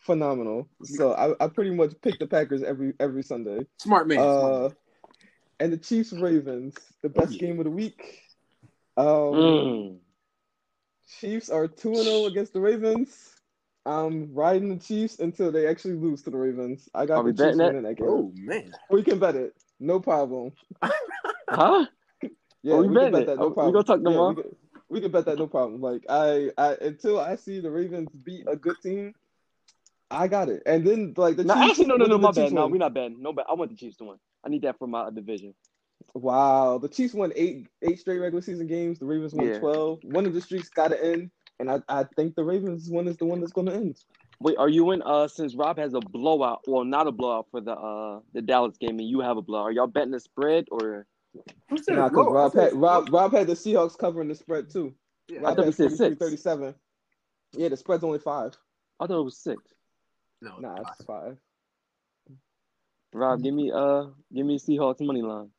phenomenal. So I, I pretty much pick the Packers every every Sunday. Smart man. Uh, Smart. And the Chiefs Ravens, the best yeah. game of the week. Um, mm. Chiefs are two and zero against the Ravens. I'm riding the Chiefs until they actually lose to the Ravens. I got I'll the Chiefs winning that game. Oh man, we can bet it. No problem. Huh? Yeah, oh, we, we can bet it. that. No problem. We gonna talk tomorrow. Yeah, we, we can bet that. No problem. Like I, I until I see the Ravens beat a good team. I got it. And then, like, the no, Chiefs... Actually, no, no, no, my bad. Win. No, we're not bad. No bad. I want the Chiefs to win. I need that for my division. Wow. The Chiefs won eight eight straight regular season games. The Ravens won yeah. twelve. One of the streaks got to end, and I, I think the Ravens one is the one that's going to end. Wait, are you in, uh, since Rob has a blowout, well, not a blowout for the uh the Dallas game, and you have a blowout, are y'all betting the spread, or... Nah, because Rob had, Rob, Rob had the Seahawks covering the spread, too. Yeah. I thought it said six. thirty-seven. Yeah, the spread's only five. I thought it was six. No, nah, five. It's five. Rob, give me uh, give me Seahawks money line.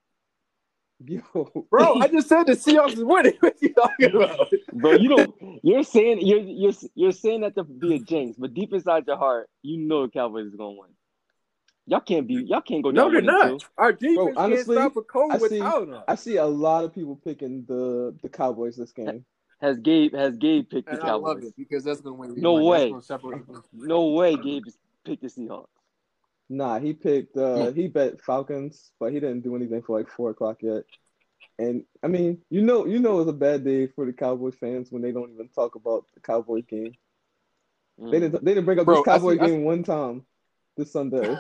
Yo, bro, I just said the Seahawks is winning. What are you talking about? Bro, you don't. You're saying you're you're you're saying that to be a jinx, but deep inside your heart, you know the Cowboys is gonna win. Y'all can't be. Y'all can't go. No, they're not. Two. Our defense bro, honestly, can't stop a cold I without see, them. I see a lot of people picking the the Cowboys this game. Has Gabe has Gabe picked and the I Cowboys? I love it because that's gonna win. No way. No way. Gabe picked the Seahawks. Nah, he picked. Uh, he bet Falcons, but he didn't do anything for like four o'clock yet. And I mean, you know, you know, it's a bad day for the Cowboys fans when they don't even talk about the Cowboys game. Mm. They didn't. They didn't bring up Bro, this Cowboy see, game see, one time this Sunday.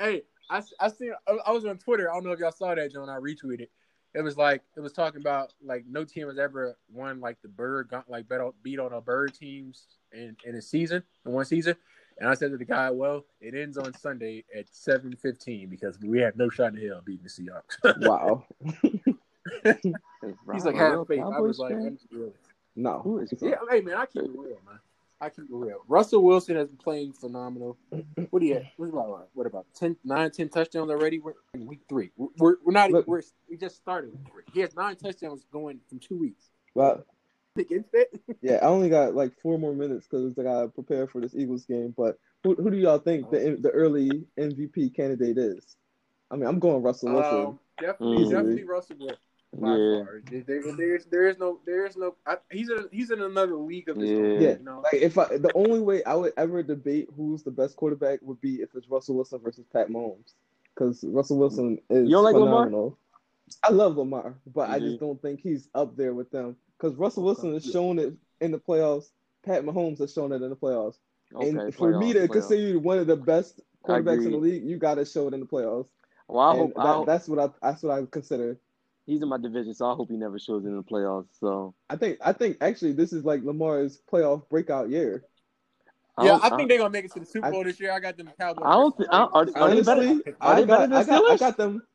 Hey, I I seen. I was on Twitter. I don't know if y'all saw that, John. I retweeted. It was like it was talking about like no team has ever won like the bird like beat on a bird teams in in a season in one season. And I said to the guy, well, it ends on Sunday at seven fifteen because we have no shot in hell beating the Seahawks. Wow. He's like, half faith. I was like, really? No. Who is yeah, hey, man, I keep it real, man. I keep it real. Russell Wilson has been playing phenomenal. What do you have? What about, what about ten, nine, ten touchdowns already? We're in week three. We're, we're not – We're we just started week three. He has nine touchdowns going from two weeks. Wow. Against it? Yeah, I only got like four more minutes because I gotta prepare for this Eagles game. But who who do y'all think the the early M V P candidate is? I mean, I'm going Russell Wilson. Um, definitely, mm. definitely Russell Wilson. Yeah. There, there's there is no there is no I, he's in he's in another league of his yeah. own. Yeah, you know? Like if I, the only way I would ever debate who's the best quarterback would be if it's Russell Wilson versus Pat Mahomes, because Russell Wilson is you don't like phenomenal. Lamar? I love Lamar, but mm-hmm. I just don't think he's up there with them. Because Russell Wilson has shown it in the playoffs. Pat Mahomes has shown it in the playoffs. Okay, and for playoff, me to playoff. consider you one of the best quarterbacks in the league, you got to show it in the playoffs. Well, I hope, that, I hope, that's what I that's what I consider. He's in my division, so I hope he never shows it in the playoffs. So I think I think actually this is like Lamar's playoff breakout year. I yeah, I think I, they're gonna make it to the Super Bowl I, this year. I got them Cowboys. I don't. Th- I, are, are Honestly, they better, are they better I, got, than I, got, I got them.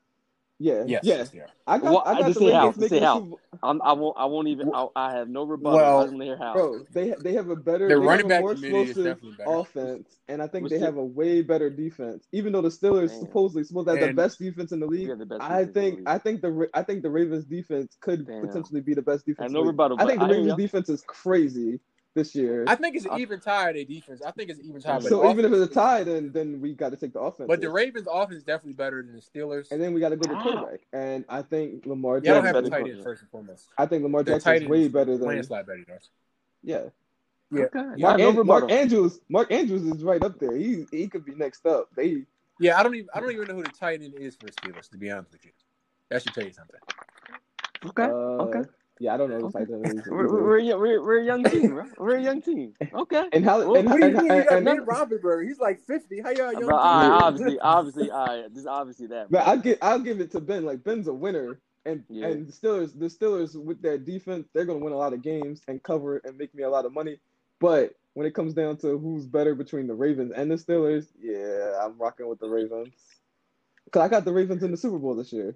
Yeah. Yes. yes. Yeah. I got. Well, I got to say how. Say how. I'm, I won't. I won't even. I, I have no rebuttal. Well, I don't hear how. Bro, they they have a better. Their running back committee is definitely better. Offense, and I think What's they the, have a way better defense. Even though the Steelers man. supposedly supposed to have man. the best defense in the league, the I think. The I think the. I think the Ravens defense could Damn. potentially be the best defense. I no rebuttal. I think the Ravens defense is crazy this year. I think it's an even tie. Their defense. I think it's an even tie. So even offense, if it's a tie, then then we got to take the offense. But the Ravens' offense is definitely better than the Steelers. And then we got to go to the quarterback. And I think Lamar Jackson. Yeah, I don't have a tight end first and foremost. I think Lamar Jackson is way better than. Landslide better than. Yeah. Yeah. Okay. Mark, yeah, An- Mark Andrews. Mark Andrews is right up there. He he could be next up. They. Yeah, I don't even I don't even know who the tight end is for the Steelers. To be honest with you, that should tell you something. Okay. Uh, okay. Yeah, I don't know. Okay. We're, we're, we're, we're a young team, bro. We're a young team. Okay. And how? Well, and, what do you mean? You got Nate Robinson. He's like fifty. How y'all young? Bro, team? I, obviously, obviously, I just obviously that. But I'll give I'll give it to Ben. Like Ben's a winner, and yeah. and Steelers the Steelers with their defense, they're gonna win a lot of games and cover and make me a lot of money. But when it comes down to who's better between the Ravens and the Steelers, yeah, I'm rocking with the Ravens. Cause I got the Ravens in the Super Bowl this year.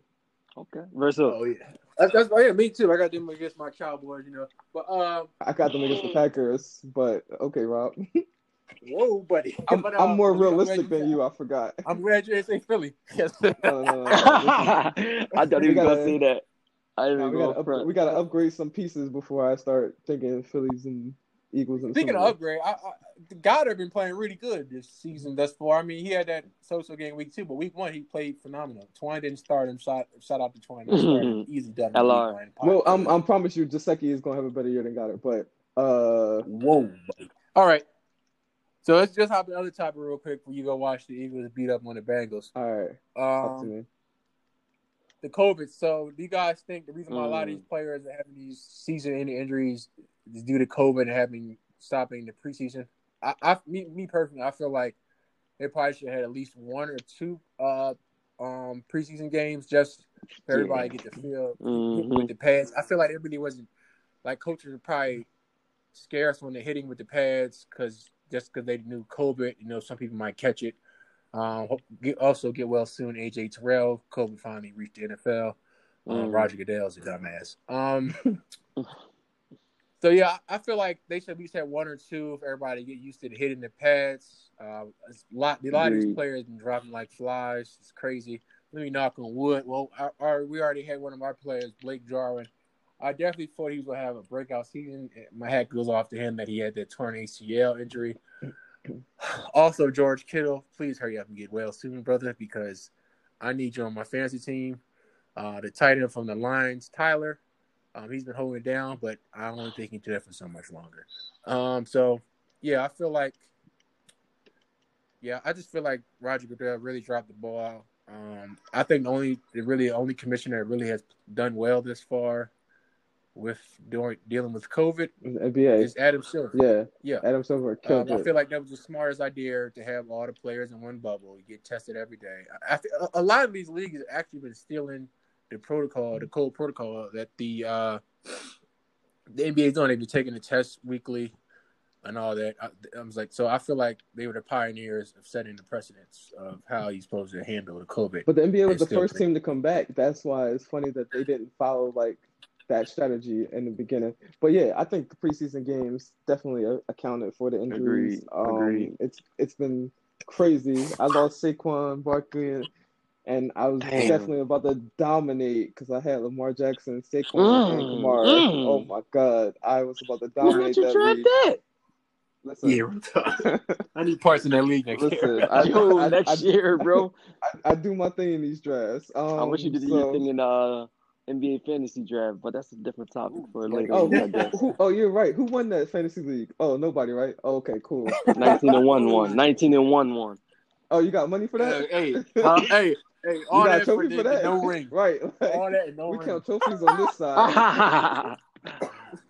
Okay. Versus. Oh yeah. That's, that's, oh yeah, me too. I got them against my Cowboys, you know. But um, I got them against the Packers. But okay, Rob. Whoa, buddy. I'm, but, uh, I'm more realistic than you. I forgot. I'm glad you didn't say Philly. Yes. No, no, no, no, no. I thought you were gonna say that. I didn't no, even we, go gotta up, we gotta upgrade some pieces before I start thinking Phillies and Eagles. And Thinking of upgrade, I, I, Goddard been playing really good this season thus far. I mean, he had that social game week two, but week one he played phenomenal. Twine didn't start him. Shot, shot out to Twine. Mm-hmm. Easy done. Well, I'm, I'm promise you, Gesicki is gonna have a better year than Goddard. But uh, whoa! All right, so let's just hop to the other topic real quick. When you go watch the Eagles beat up on the Bengals. All right. Um, the COVID. So, do you guys think the reason why mm. a lot of these players are having these season-ending injuries? Due to COVID and having stopping the preseason, I, I me, me personally, I feel like they probably should have had at least one or two uh um preseason games just for everybody to get to feel mm-hmm. with the pads. I feel like everybody wasn't like coaches were probably scarce when they're hitting with the pads because just because they knew COVID, you know, some people might catch it. Um, get, also get well soon. A J Terrell, COVID finally reached the N F L. Um, mm. Roger Goodell's a dumbass. Um. So, yeah, I feel like they should at least have one or two if everybody get used to hitting the pads. Uh, a lot, a lot of these players been dropping like flies. It's crazy. Let me knock on wood. Well, our, our, we already had one of our players, Blake Jarwin. I definitely thought he was going to have a breakout season. My hat goes off to him that he had that torn A C L injury. Also, George Kittle, please hurry up and get well soon, brother, because I need you on my fantasy team. Uh, the tight end from the Lions, Tyler, um, he's been holding it down, but I don't think he can do that for so much longer. Um, so, yeah, I feel like – yeah, I just feel like Roger Goodell really dropped the ball. Um, I think the only the really only commissioner that really has done well this far with doing dealing with COVID is Adam Silver. Yeah, yeah, Adam Silver killed um, it. I feel like that was the smartest idea to have all the players in one bubble, get tested every day. I, I, a lot of these leagues have actually been stealing the protocol, the cold protocol that the uh, the N B A's on. They've been taking the tests weekly and all that. I, I was like, so I feel like they were the pioneers of setting the precedence of how you're supposed to handle the COVID. But the N B A was the first team to come back. That's why it's funny that they didn't follow like that strategy in the beginning. But yeah, I think preseason games definitely accounted for the injuries. Agreed. Um, Agreed. It's it's been crazy. I lost Saquon Barkley, and I was Damn. definitely about to dominate because I had Lamar Jackson, Saquon, mm. and Kamara. Mm. Oh my God, I was about to dominate that league. Listen. Yeah, I need parts in that league next Listen, year. I, Yo, I, next I, year, bro. I, I do my thing in these drafts. Um, I wish you did so, your thing in uh, N B A fantasy draft, but that's a different topic for later. Oh, who, who, oh, you're right. Who won that fantasy league? Oh, nobody, right? Oh, okay, cool. Nineteen and one, one. Nineteen and one, one. Oh, you got money for that? Hey, hey, uh, hey, hey! All you got that trophy for, for that? No ring, right? Like, all that, no we ring. Count trophies on this side.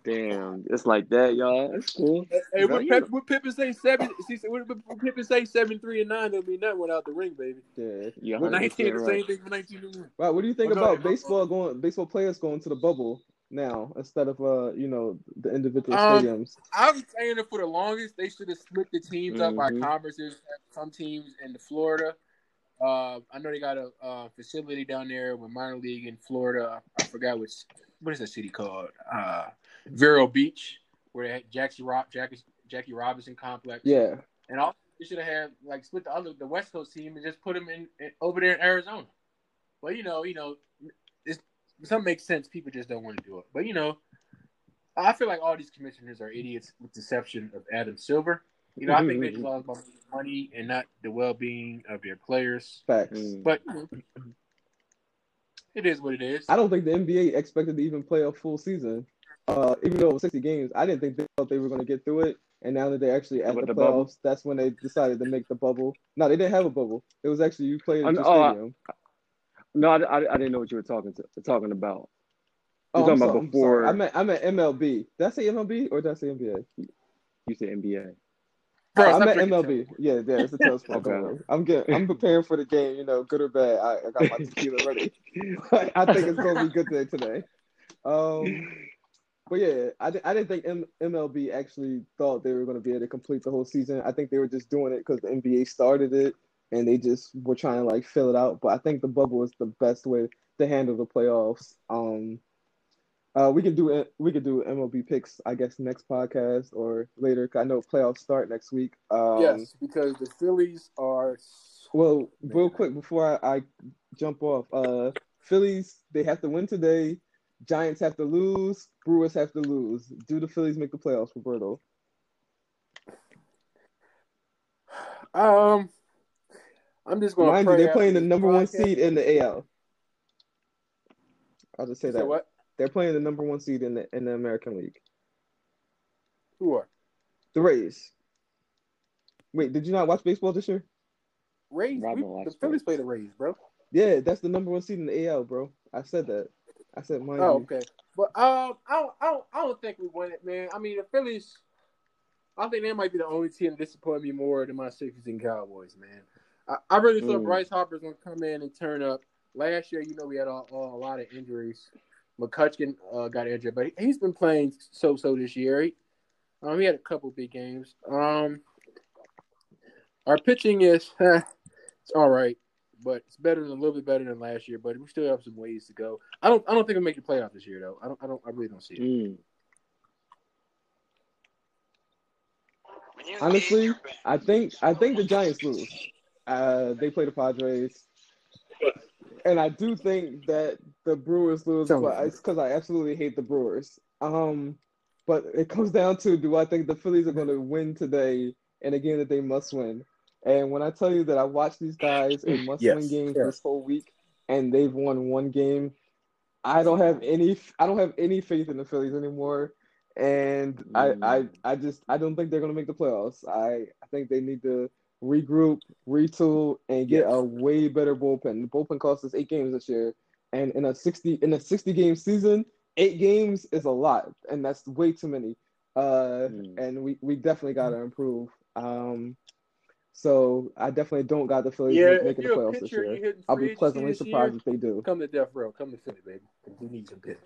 Damn, it's like that, y'all. That's cool. Hey, what Pip, Pippen say seven? What Pippen say seven, three, and nine? There'll be nothing without the ring, baby. Yeah, yeah. nineteen, right. Same thing for nineteen and one. Right. What do you think oh, about no, baseball going? Baseball players going to the bubble now instead of uh, you know, the individual um, stadiums. I was saying it for the longest. They should have split the teams mm-hmm. up by conferences. Some teams in Florida. Uh, I know they got a uh, facility down there with minor league in Florida. I forgot which. What is that city called? Uh, Vero Beach, where they had Jackie, Rob, Jackie, Jackie Robinson complex. Yeah, and also they should have had like split the other the West Coast team and just put them in, in over there in Arizona. But you know, you know, it's, some makes sense. People just don't want to do it. But you know, I feel like all these commissioners are idiots, with the exception of Adam Silver. You know, mm-hmm. I think they just lost money and not the well-being of their players. Facts, but. You know, it is what it is. I don't think the N B A expected to even play a full season. Uh, even though it was sixty games, I didn't think they thought they were going to get through it. And now that they're actually at the, the playoffs, bubble? That's when they decided to make the bubble. No, they didn't have a bubble. It was actually you played in the oh, stadium. I, no, I, I, I didn't know what you were talking to, talking about. You're oh, talking I'm about so, before. I'm at, I'm at M L B. Did I say M L B or did I say N B A? You said N B A. Bro, oh, I'm at M L B. Tough. Yeah, yeah, it's a tough spot. Okay. I'm getting, I'm preparing for the game, you know, good or bad. I, I got my tequila ready. I think it's going to be good day today. Um, but yeah, I, I didn't think M- MLB actually thought they were going to be able to complete the whole season. I think they were just doing it because the N B A started it and they just were trying to like fill it out. But I think the bubble is the best way to handle the playoffs. Um, Uh, we could do we could do M L B picks, I guess, next podcast or later. Cause I know playoffs start next week. Um, yes, because the Phillies are. Well, Man. real quick before I, I jump off, uh, Phillies they have to win today. Giants have to lose. Brewers have to lose. Do the Phillies make the playoffs, Roberto? Um, I'm just going. Mind you, they're playing the number one seed in the A L. I'll just say that. What? They're playing the number one seed in the in the American League. Who are? The Rays. Wait, did you not watch baseball this year? Rays? We, the Phillies play the Rays, bro. Yeah, that's the number one seed in the A L, bro. I said that. I said mine. Oh, okay. But um, I don't, I don't, I don't think we won it, man. I mean, the Phillies. I think they might be the only team that disappointed me more than my Sixers and Cowboys, man. I, I really thought mm. Bryce Harper's gonna come in and turn up. Last year, you know, we had a, a lot of injuries. McCutcheon uh, got injured, but he's been playing so-so this year. He, um, he had a couple big games. Um, our pitching is huh, it's all right, but it's better than a little bit better than last year. But we still have some ways to go. I don't. I don't think we'll make the playoffs this year, though. I don't. I don't. I really don't see it. Mm. Honestly, I think. I think the Giants lose. Uh, they play the Padres. and I do think that the Brewers lose, so, but it's because I absolutely hate the Brewers. Um, but it comes down to, do I think the Phillies are going to win today in a game that they must win? And when I tell you that I watched these guys in must-win yes, games yes. this whole week, and they've won one game, I don't have any. I don't have any faith in the Phillies anymore, and mm. I, I, I just, I don't think they're going to make the playoffs. I, I think they need to regroup, retool, and get yes. a way better bullpen. The bullpen cost us eight games this year, and in a sixty in a sixty game season, eight games is a lot, and that's way too many. Uh, mm. And we, we definitely got to improve. Um, So I definitely don't got the Phillies yeah, making the playoffs pitcher, this year. I'll be pleasantly surprised year, if they do. Come to death row. Come to Philly, baby. We need some pit.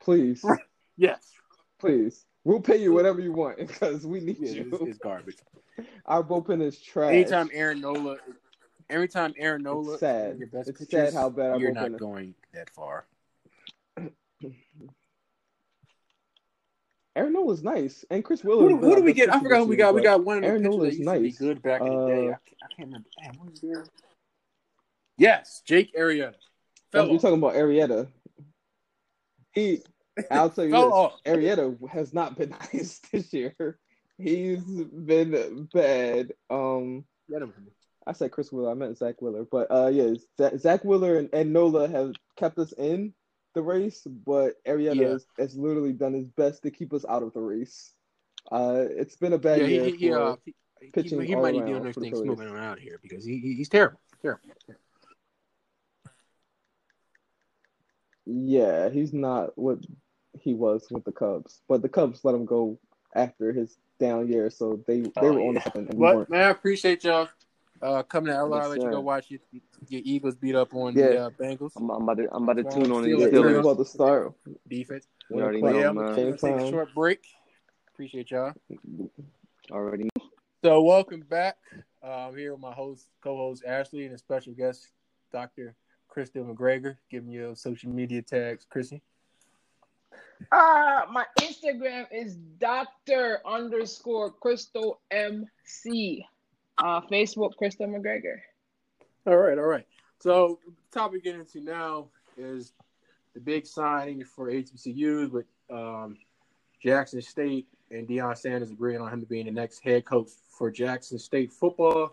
Please. Yes. Please. We'll pay you whatever you want because we need yeah, you. It's, it's garbage. Our bullpen is trash. Anytime Aaron Nola, every time Aaron Nola, it's sad. Your best it's pitchers, sad how bad our you're bullpen not is. Going that far. Aaron Nola's nice, and Chris Willard. Who, who do we get? I forgot who we got. We got one. Aaron Nola's nice. Be good back in the day. Uh, I, can't, I can't remember. Damn, who was there? Yes, Jake Arrieta. Fell you're off. Talking about Arrieta. He, I'll tell you this. Off. Arrieta has not been nice this year. He's been bad. Um, I said Chris Willard. I meant Zach Wheeler. But uh, yeah, Zach Wheeler and, and Nola have kept us in the race, but Arrieta yeah. has, has literally done his best to keep us out of the race. Uh, it's been a bad yeah, year. He, he, for uh, he, pitching he, he might be doing other things moving around here because he, he he's terrible. Terrible. Yeah, he's not what he was with the Cubs, but the Cubs let him go after his down year, so they, they oh, were yeah. on something. But man, I appreciate y'all. Uh, coming to L R, yes, let you go watch your, your Eagles beat up on yeah. the uh, Bengals. I'm, I'm about to, I'm about to tune on the Steelers. We're about to start defense. We already know. Let's take a short break. Appreciate y'all. Already know. So welcome back. Uh, I'm here with my host, co-host Ashley, and a special guest, Doctor Crystal McGregor. Give me your social media tags, Chrissy. Uh, my Instagram is Doctor underscore Crystal M C. Uh, Facebook, Crystal McGregor. All right, all right. So the topic we're getting into now is the big signing for H B C Us with um, Jackson State and Deion Sanders agreeing on him to be the next head coach for Jackson State football.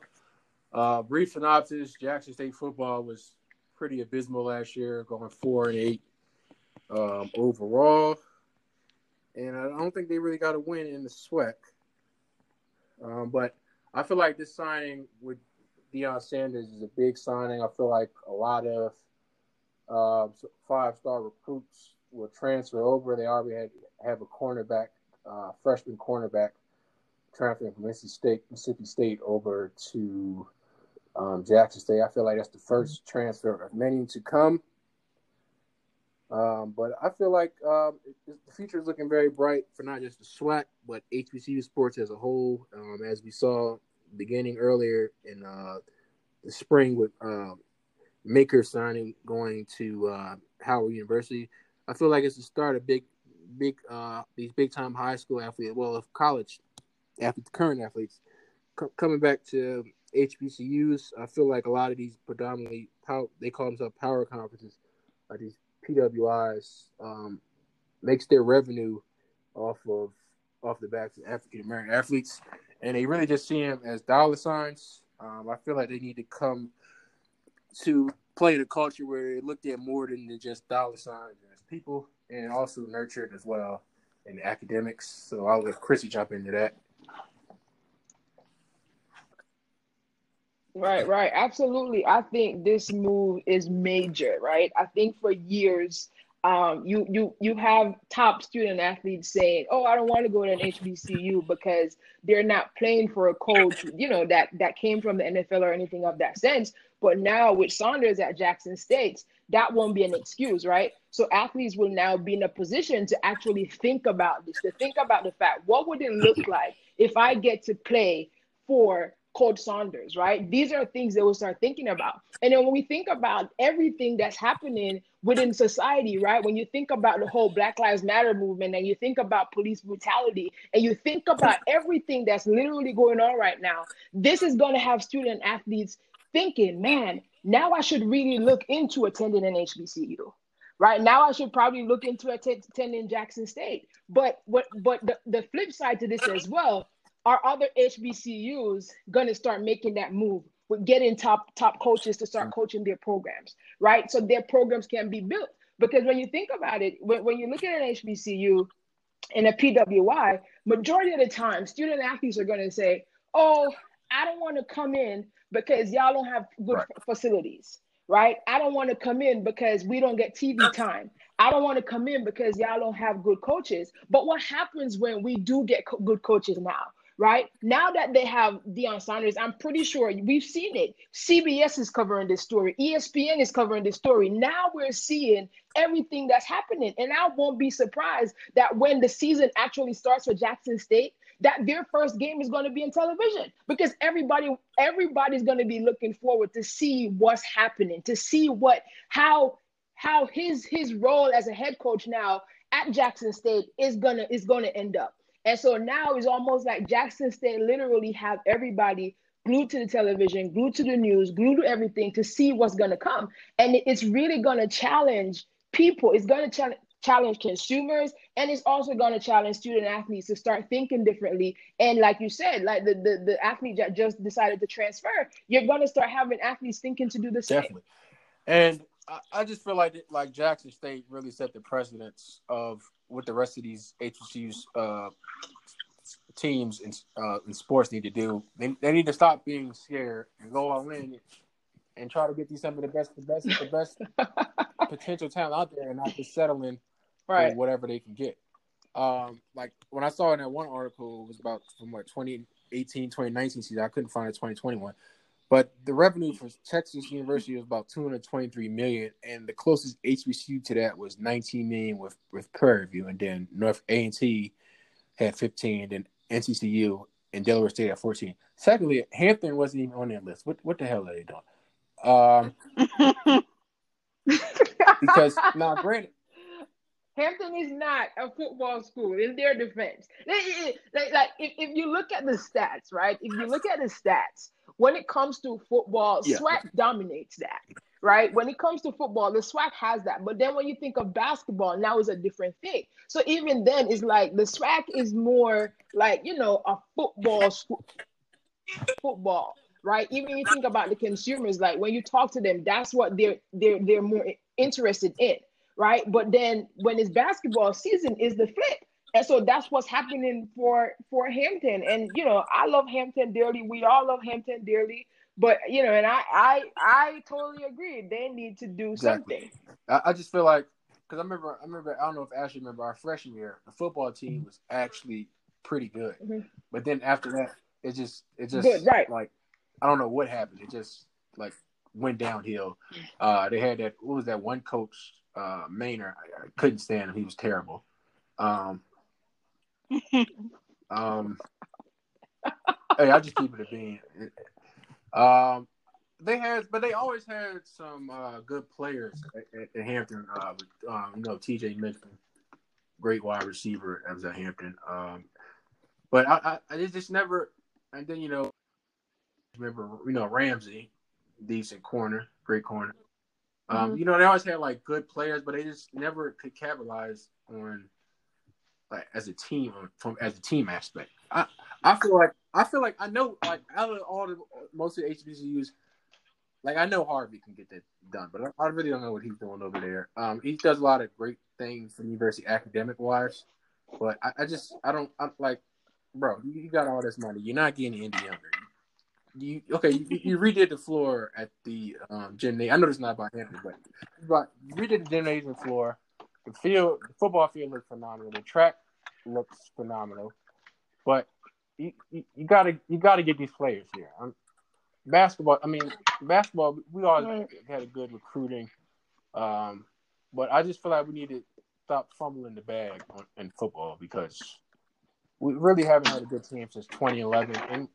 Uh, brief synopsis, Jackson State football was pretty abysmal last year, going four and eight um, overall. And I don't think they really got a win in the SWAC. Um, but I feel like this signing with Deion Sanders is a big signing. I feel like a lot of uh, five-star recruits will transfer over. They already had, have a cornerback, uh, freshman cornerback, transferring from Mississippi State, Mississippi State over to um, Jackson State. I feel like that's the first transfer of many to come. Um, but I feel like um, the future is looking very bright for not just the SWAC, but H B C U sports as a whole, um, as we saw beginning earlier in uh, the spring with um, Maker signing going to uh, Howard University. I feel like it's the start of big, big uh, these big-time high school athletes, well, of college athletes, current athletes, c- coming back to H B C Us. I feel like a lot of these predominantly, power, they call themselves power conferences, are these P W Is um, makes their revenue off of off the backs of African American athletes, and they really just see them as dollar signs. Um, I feel like they need to come to play in a culture where they looked at more than just dollar signs as people, and also nurtured as well in academics. So I'll let Chrissy jump into that. Right, right. Absolutely. I think this move is major, right? I think for years, um, you you you have top student athletes saying, oh, I don't want to go to an H B C U because they're not playing for a coach, you know, that, that came from the N F L or anything of that sense. But now with Saunders at Jackson State, that won't be an excuse, right? So athletes will now be in a position to actually think about this, to think about the fact, what would it look like if I get to play for Coach Saunders, right? These are things that we'll start thinking about. And then when we think about everything that's happening within society, right? When you think about the whole Black Lives Matter movement and you think about police brutality and you think about everything that's literally going on right now, this is going to have student athletes thinking, man, now I should really look into attending an H B C U. Right now, I should probably look into attending Jackson State. But what? But the, the flip side to this as well, are other H B C Us going to start making that move with getting top top coaches to start coaching their programs, right? So their programs can be built. Because when you think about it, when, when you look at an H B C U and a P W I, majority of the time, student athletes are going to say, oh, I don't want to come in because y'all don't have good right. facilities. Right? I don't want to come in because we don't get T V time. I don't want to come in because y'all don't have good coaches. But what happens when we do get co- good coaches now, right? Now that they have Deion Sanders, I'm pretty sure we've seen it. C B S is covering this story. E S P N is covering this story. Now we're seeing everything that's happening. And I won't be surprised that when the season actually starts for Jackson State, that their first game is going to be in television, because everybody, everybody's going to be looking forward to see what's happening, to see what, how, how his, his role as a head coach now at Jackson State is going to, is going to end up. And so now it's almost like Jackson State literally have everybody glued to the television, glued to the news, glued to everything to see what's going to come. And it's really going to challenge people. It's going to challenge, challenge consumers, and it's also going to challenge student athletes to start thinking differently. And like you said, like the the, the athlete that just decided to transfer, you're going to start having athletes thinking to do the same. Definitely. And I, I just feel like like Jackson State really set the precedence of what the rest of these H B C Us uh, teams and uh, in sports need to do. They they need to stop being scared and go all in and try to get these some of the best, the best, the best potential talent out there, and not just settling. Right. Whatever they can get. Um, like when I saw in that one article, it was about from what twenty eighteen, twenty nineteen season. I couldn't find a twenty twenty-one, but the revenue for Texas University was about two hundred twenty-three million, and the closest H B C U to that was nineteen million with with Prairie View, and then North A and T had fifteen, then N C C U and Delaware State at fourteen. Secondly, Hampton wasn't even on that list. What what the hell are they doing? Um, because now, granted. Hampton is not a football school. It's their defense. They, they, like if, if you look at the stats, right? If you look at the stats, when it comes to football, yeah. SWAC dominates that, right? When it comes to football, the SWAC has that. But then when you think of basketball, now it's a different thing. So even then, it's like the SWAC is more like, you know, a football school. Football, right? Even you think about the consumers, like when you talk to them, that's what they're they're they're more interested in. Right. But then when it's basketball season is the flip. And so that's what's happening for for Hampton. And, you know, I love Hampton dearly. We all love Hampton dearly. But, you know, and I I, I totally agree. They need to do exactly. something. I, I just feel like because I remember I remember I don't know if Ashley remember our freshman year, the football team was actually pretty good. Mm-hmm. But then after that, it just it just good, right. like I don't know what happened. It just like went downhill. Uh, they had that. What was that one coach? Uh, Maynard, I, I couldn't stand him. He was terrible. Um, um, hey, I just keep it a bean. Um, they had, but they always had some uh, good players at, at, at Hampton. Uh, um, you know, T J Mixon, great wide receiver, that was at Hampton. Um, but I, I, I just never. And then you know, remember, you know, Ramsey, decent corner, great corner. Um, you know, they always had like good players, but they just never could capitalize on like as a team from as a team aspect. I, I feel like I feel like I know like out of all the most of the H B C Us, like I know Harvey can get that done, but I, I really don't know what he's doing over there. Um, he does a lot of great things for the university academic wise, but I, I just I don't I'm like, bro, you got all this money, you're not getting any younger. You okay? You, you redid the floor at the um, gymnasium. I know it's not by hand, but but you redid the gymnasium floor. The field, the football field looks phenomenal. The track looks phenomenal, but you, you, you gotta you gotta get these players here. I'm, basketball. I mean, basketball. We always had a good recruiting, um, but I just feel like we need to stop fumbling the bag on, in football because we really haven't had a good team since twenty eleven and.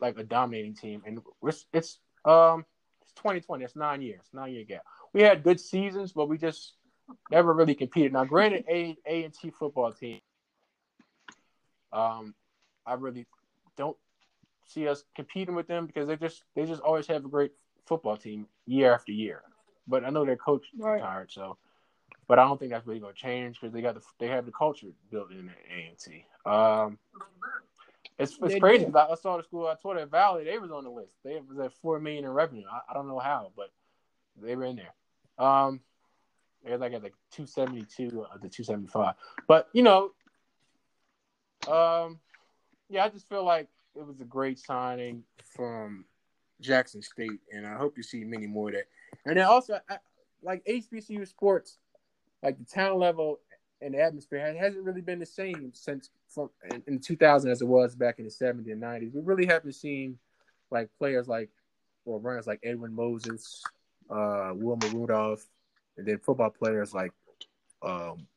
Like a dominating team, and it's it's um it's twenty twenty. It's nine years, nine year gap. We had good seasons, but we just never really competed. Now, granted, a a and T football team, um, I really don't see us competing with them because they just they just always have a great football team year after year. But I know their coach right. retired, so. But I don't think that's really going to change because they got the, they have the culture built in at A and T. Um, it's it's they crazy because I, I saw the school I taught at Valley. They was on the list. They was at four million in revenue. I, I don't know how, but they were in there. Um, they was like at like two seventy two uh, to two seventy five. But you know, um, yeah, I just feel like it was a great signing from Jackson State, and I hope you see many more of that. And then also, I, like H B C U sports. Like the town level and the atmosphere hasn't really been the same since from, in, in two thousand as it was back in the seventies and nineties. We really haven't seen like players like or runners like Edwin Moses, uh, Wilma Rudolph, and then football players like um,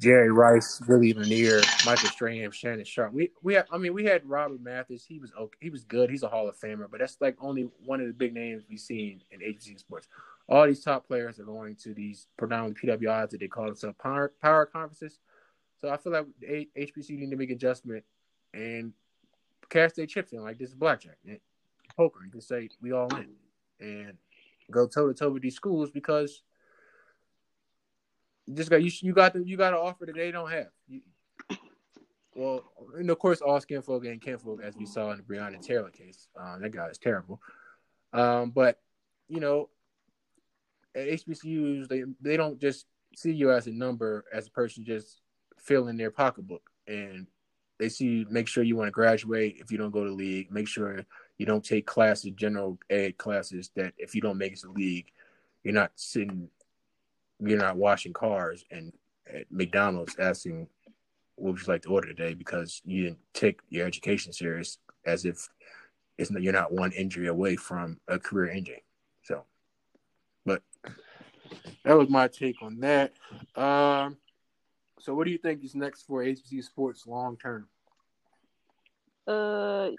Jerry Rice, Willie Mendenier, Michael Strahan, Shannon Sharp. We we have, I mean we had Robert Mathis. He was okay. He was good. He's a Hall of Famer, but that's like only one of the big names we've seen in H B C U sports. All these top players are going to these predominantly P W Is that they call themselves power, power conferences. So I feel like the H B C U need to make adjustment and cast their chips in. Like this is blackjack, and poker. You can say we all in and go toe to toe with these schools because you just got you, you got the, you got an offer that they don't have. You, well, and of course, all skin folk and kin folk, as we saw in the Breonna Taylor case. Um, that guy is terrible. Um, but you know. At H B C Us, they they don't just see you as a number, as a person just filling their pocketbook, and they see you, make sure you want to graduate. If you don't go to league, make sure you don't take classes, general ed classes. That if you don't make it to league, you're not sitting, you're not washing cars and at McDonald's asking what would you like to order today because you didn't take your education serious, as if it's you're not one injury away from a career injury. So. But that was my take on that. Um, so, what do you think is next for H B C U sports long term? Uh,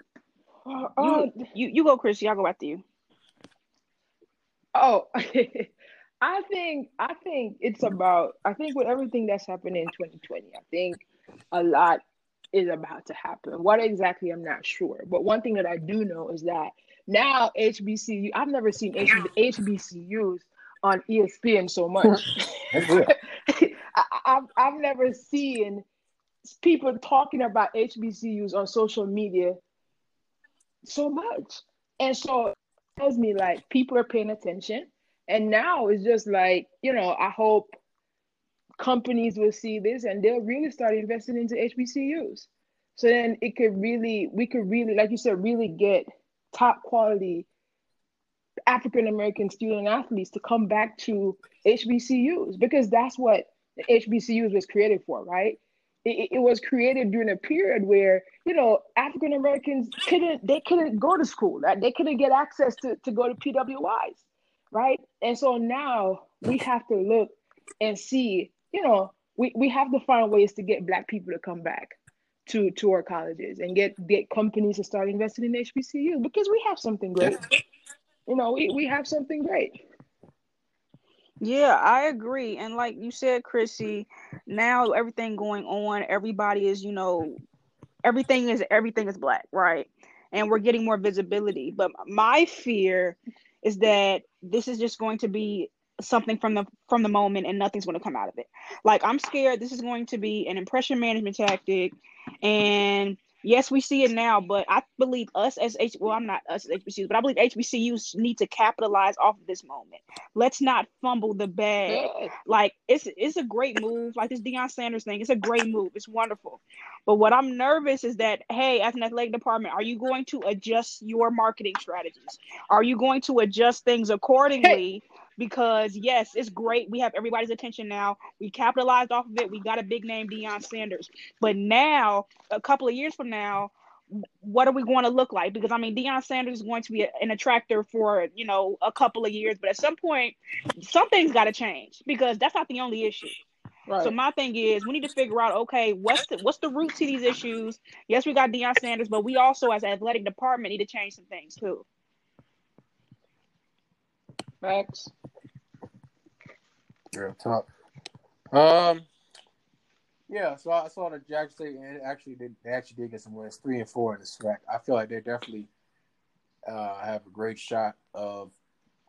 uh you, you you go, Chris. Y'all go after you. Oh, I think I think it's about. I think with everything that's happened in twenty twenty, I think a lot is about to happen. What exactly, I'm not sure. But one thing that I do know is that. Now H B C U, I've never seen H B C Us on E S P N so much. I, I've I've never seen people talking about H B C Us on social media so much, and so it tells me like people are paying attention. And now it's just like you know, I hope companies will see this and they'll really start investing into H B C Us. So then it could really, we could really, like you said, really get. Top quality African American student athletes to come back to H B C Us because that's what the H B C Us was created for, right? It, it was created during a period where you know African Americans couldn't they couldn't go to school, right? They couldn't get access to, to go to P W Is, right? And so now we have to look and see, you know, we, we have to find ways to get Black people to come back. To, to our colleges and get, get companies to start investing in H B C U because we have something great. You know, we, we have something great. Yeah, I agree. And like you said, Chrissy, now everything going on, everybody is, you know, everything is everything is Black, right? And we're getting more visibility. But my fear is that this is just going to be something from the from the moment and nothing's going to come out of it. Like, I'm scared this is going to be an impression management tactic. And yes, we see it now, but I believe us as H well, I'm not us as H B C Us, but I believe H B C Us need to capitalize off of this moment. Let's not fumble the bag. Like it's it's a great move. Like this Deion Sanders thing, it's a great move. It's wonderful. But what I'm nervous is that, hey, as an athletic department, are you going to adjust your marketing strategies? Are you going to adjust things accordingly? Because yes, it's great. We have everybody's attention now. We capitalized off of it. We got a big name, Deion Sanders. But now, a couple of years from now, what are we going to look like? Because I mean, Deion Sanders is going to be a, an attractor for you know a couple of years. But at some point, something's got to change because that's not the only issue. Right. So my thing is, we need to figure out, okay, what's the, what's the root to these issues? Yes, we got Deion Sanders, but we also, as an athletic department, need to change some things too. Facts. Real talk. Um, Yeah, so I saw that Jackson State and actually did, they actually did get some wins, three and four in the SWAC. I feel like they definitely uh, have a great shot of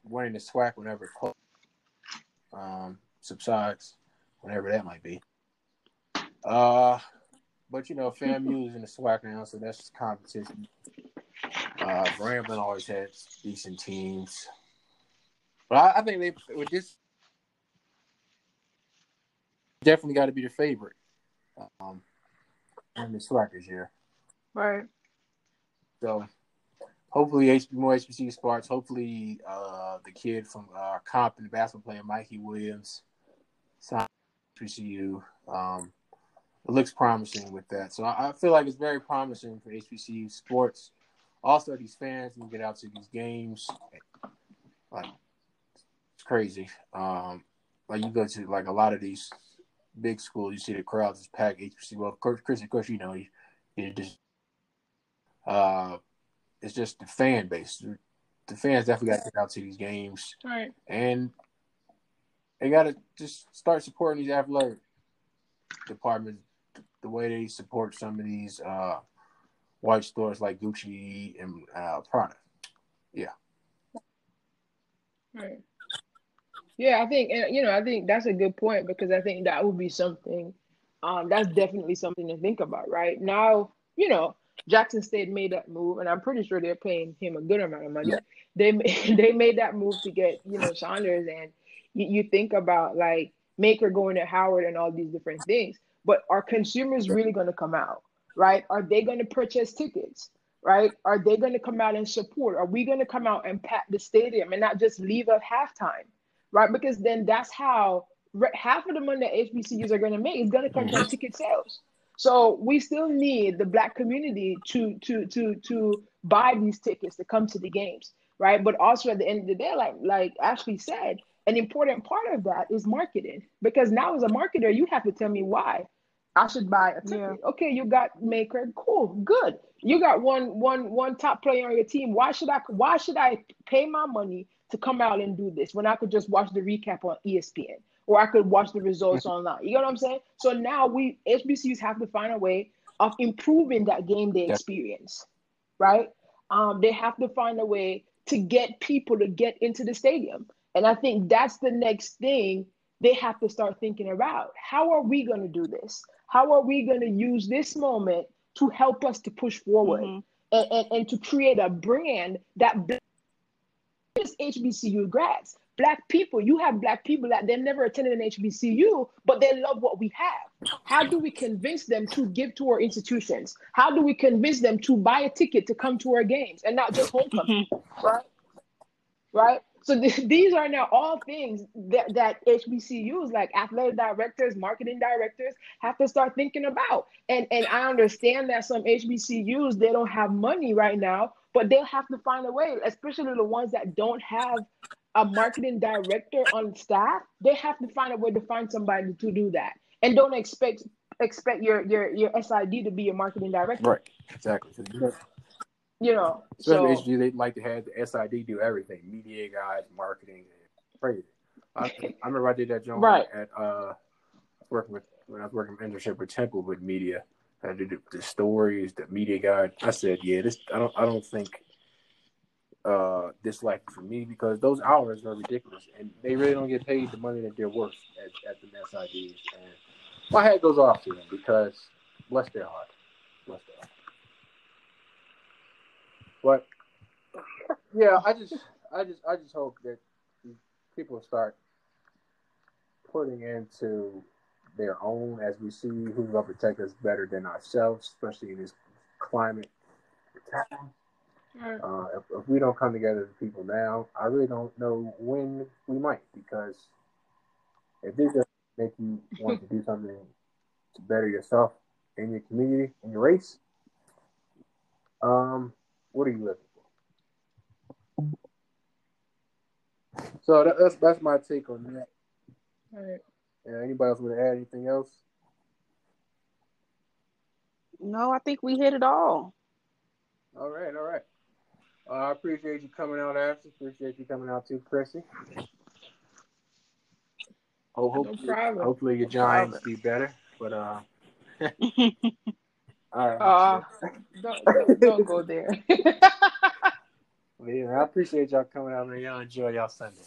winning the SWAC whenever it um, subsides, whenever that might be. Uh, but you know, FAMU is in the SWAC now, so that's just competition. Uh, Grambling always had decent teams, but I, I think they with this definitely got to be the favorite. Um, in the SWAC this year, right? So hopefully, H B, more H B C U spots. Hopefully, uh, the kid from uh, Compton, the basketball player Mikey Williams, signed H B C U. Um, it looks promising with that. So I, I feel like it's very promising for H B C U sports. Also, these fans can get out to these games. Like, it's crazy. Um, like you go to like a lot of these big schools, you see the crowds just packed. H B C U. Well, Chris, of course, you know, you, you just uh. It's just the fan base. The fans definitely got to get out to these games. Right. And they got to just start supporting these athletic departments the way they support some of these uh, white stores like Gucci and uh, Prada. Yeah. Right. Yeah, I think, you know, I think that's a good point because I think that would be something, um, that's definitely something to think about, right? Now, you know, Jackson State made that move, and I'm pretty sure they're paying him a good amount of money. Yeah. They they made that move to get, you know, Saunders, and you, you think about, like, Maker going to Howard and all these different things, but are consumers really going to come out, right? Are they going to purchase tickets, right? Are they going to come out and support? Are we going to come out and pack the stadium and not just leave at halftime, right? Because then that's how re- half of the money that H B C Us are going to make is going to come from ticket sales. So we still need the Black community to to to to buy these tickets to come to the games, right? But also at the end of the day, like like Ashley said, an important part of that is marketing, because now as a marketer, you have to tell me why I should buy a ticket. Yeah. Okay, you got Maker, cool, good. You got one one one top player on your team. Why should I why should I pay my money to come out and do this when I could just watch the recap on E S P N? Or I could watch the results online. You know what I'm saying? So now we H B C Us have to find a way of improving that game day experience, right? Um, they have to find a way to get people to get into the stadium. And I think that's the next thing they have to start thinking about. How are we going to do this? How are we going to use this moment to help us to push forward mm-hmm. and, and, and to create a brand that is H B C U grads? Black people, you have Black people that they never attended an H B C U, but they love what we have. How do we convince them to give to our institutions? How do we convince them to buy a ticket to come to our games and not just homecoming, mm-hmm. right? Right? So th- these are now all things that, that H B C Us, like athletic directors, marketing directors, have to start thinking about. And, and I understand that some H B C Us, they don't have money right now, but they'll have to find a way, especially the ones that don't have a marketing director on staff. They have to find a way to find somebody to do that. And don't expect expect your your, your S I D to be your marketing director. Right, exactly. You know, especially so, H B C U, they like to have the S I D do everything, media guys, marketing, crazy. I, I remember I did that job right. at uh, working with when I was working internship with Temple with media. I did the, the stories, the media guide. I said, yeah, this I don't I don't think. Uh, dislike for me because those hours are ridiculous and they really don't get paid the money that they're worth at, at the S I Ds. And my hat goes off to them because bless their heart. Bless their heart. But yeah, I just, I just, I just hope that people start putting into their own as we see who will protect us better than ourselves, especially in this climate. Uh, if, if we don't come together as people now, I really don't know when we might, because if this doesn't make you want to do something to better yourself in your community, in your race, um, what are you looking for? So that, that's that's my take on that. All right. Yeah, anybody else want to add anything else? No, I think we hit it all. All right, all right. Uh, I appreciate you coming out, Ashley. Appreciate you coming out too, Chrissy. Oh, hopefully, no hopefully your Giants no be better. But uh, All right. Uh, don't, don't go there. Man, I appreciate y'all coming out and y'all enjoy y'all Sunday.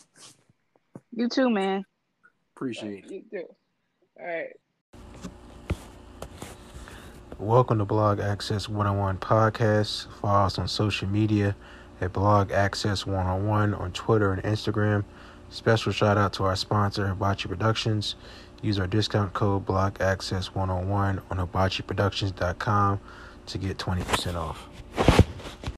You too, man. Appreciate it. You too. All right. Welcome to Blog Access one oh one Podcast. Follow us on social media at Blog Access one oh one on Twitter and Instagram. Special shout out to our sponsor, HibachiProductions. Use our discount code Blog Access one oh one on hibachi productions dot com to get twenty percent off.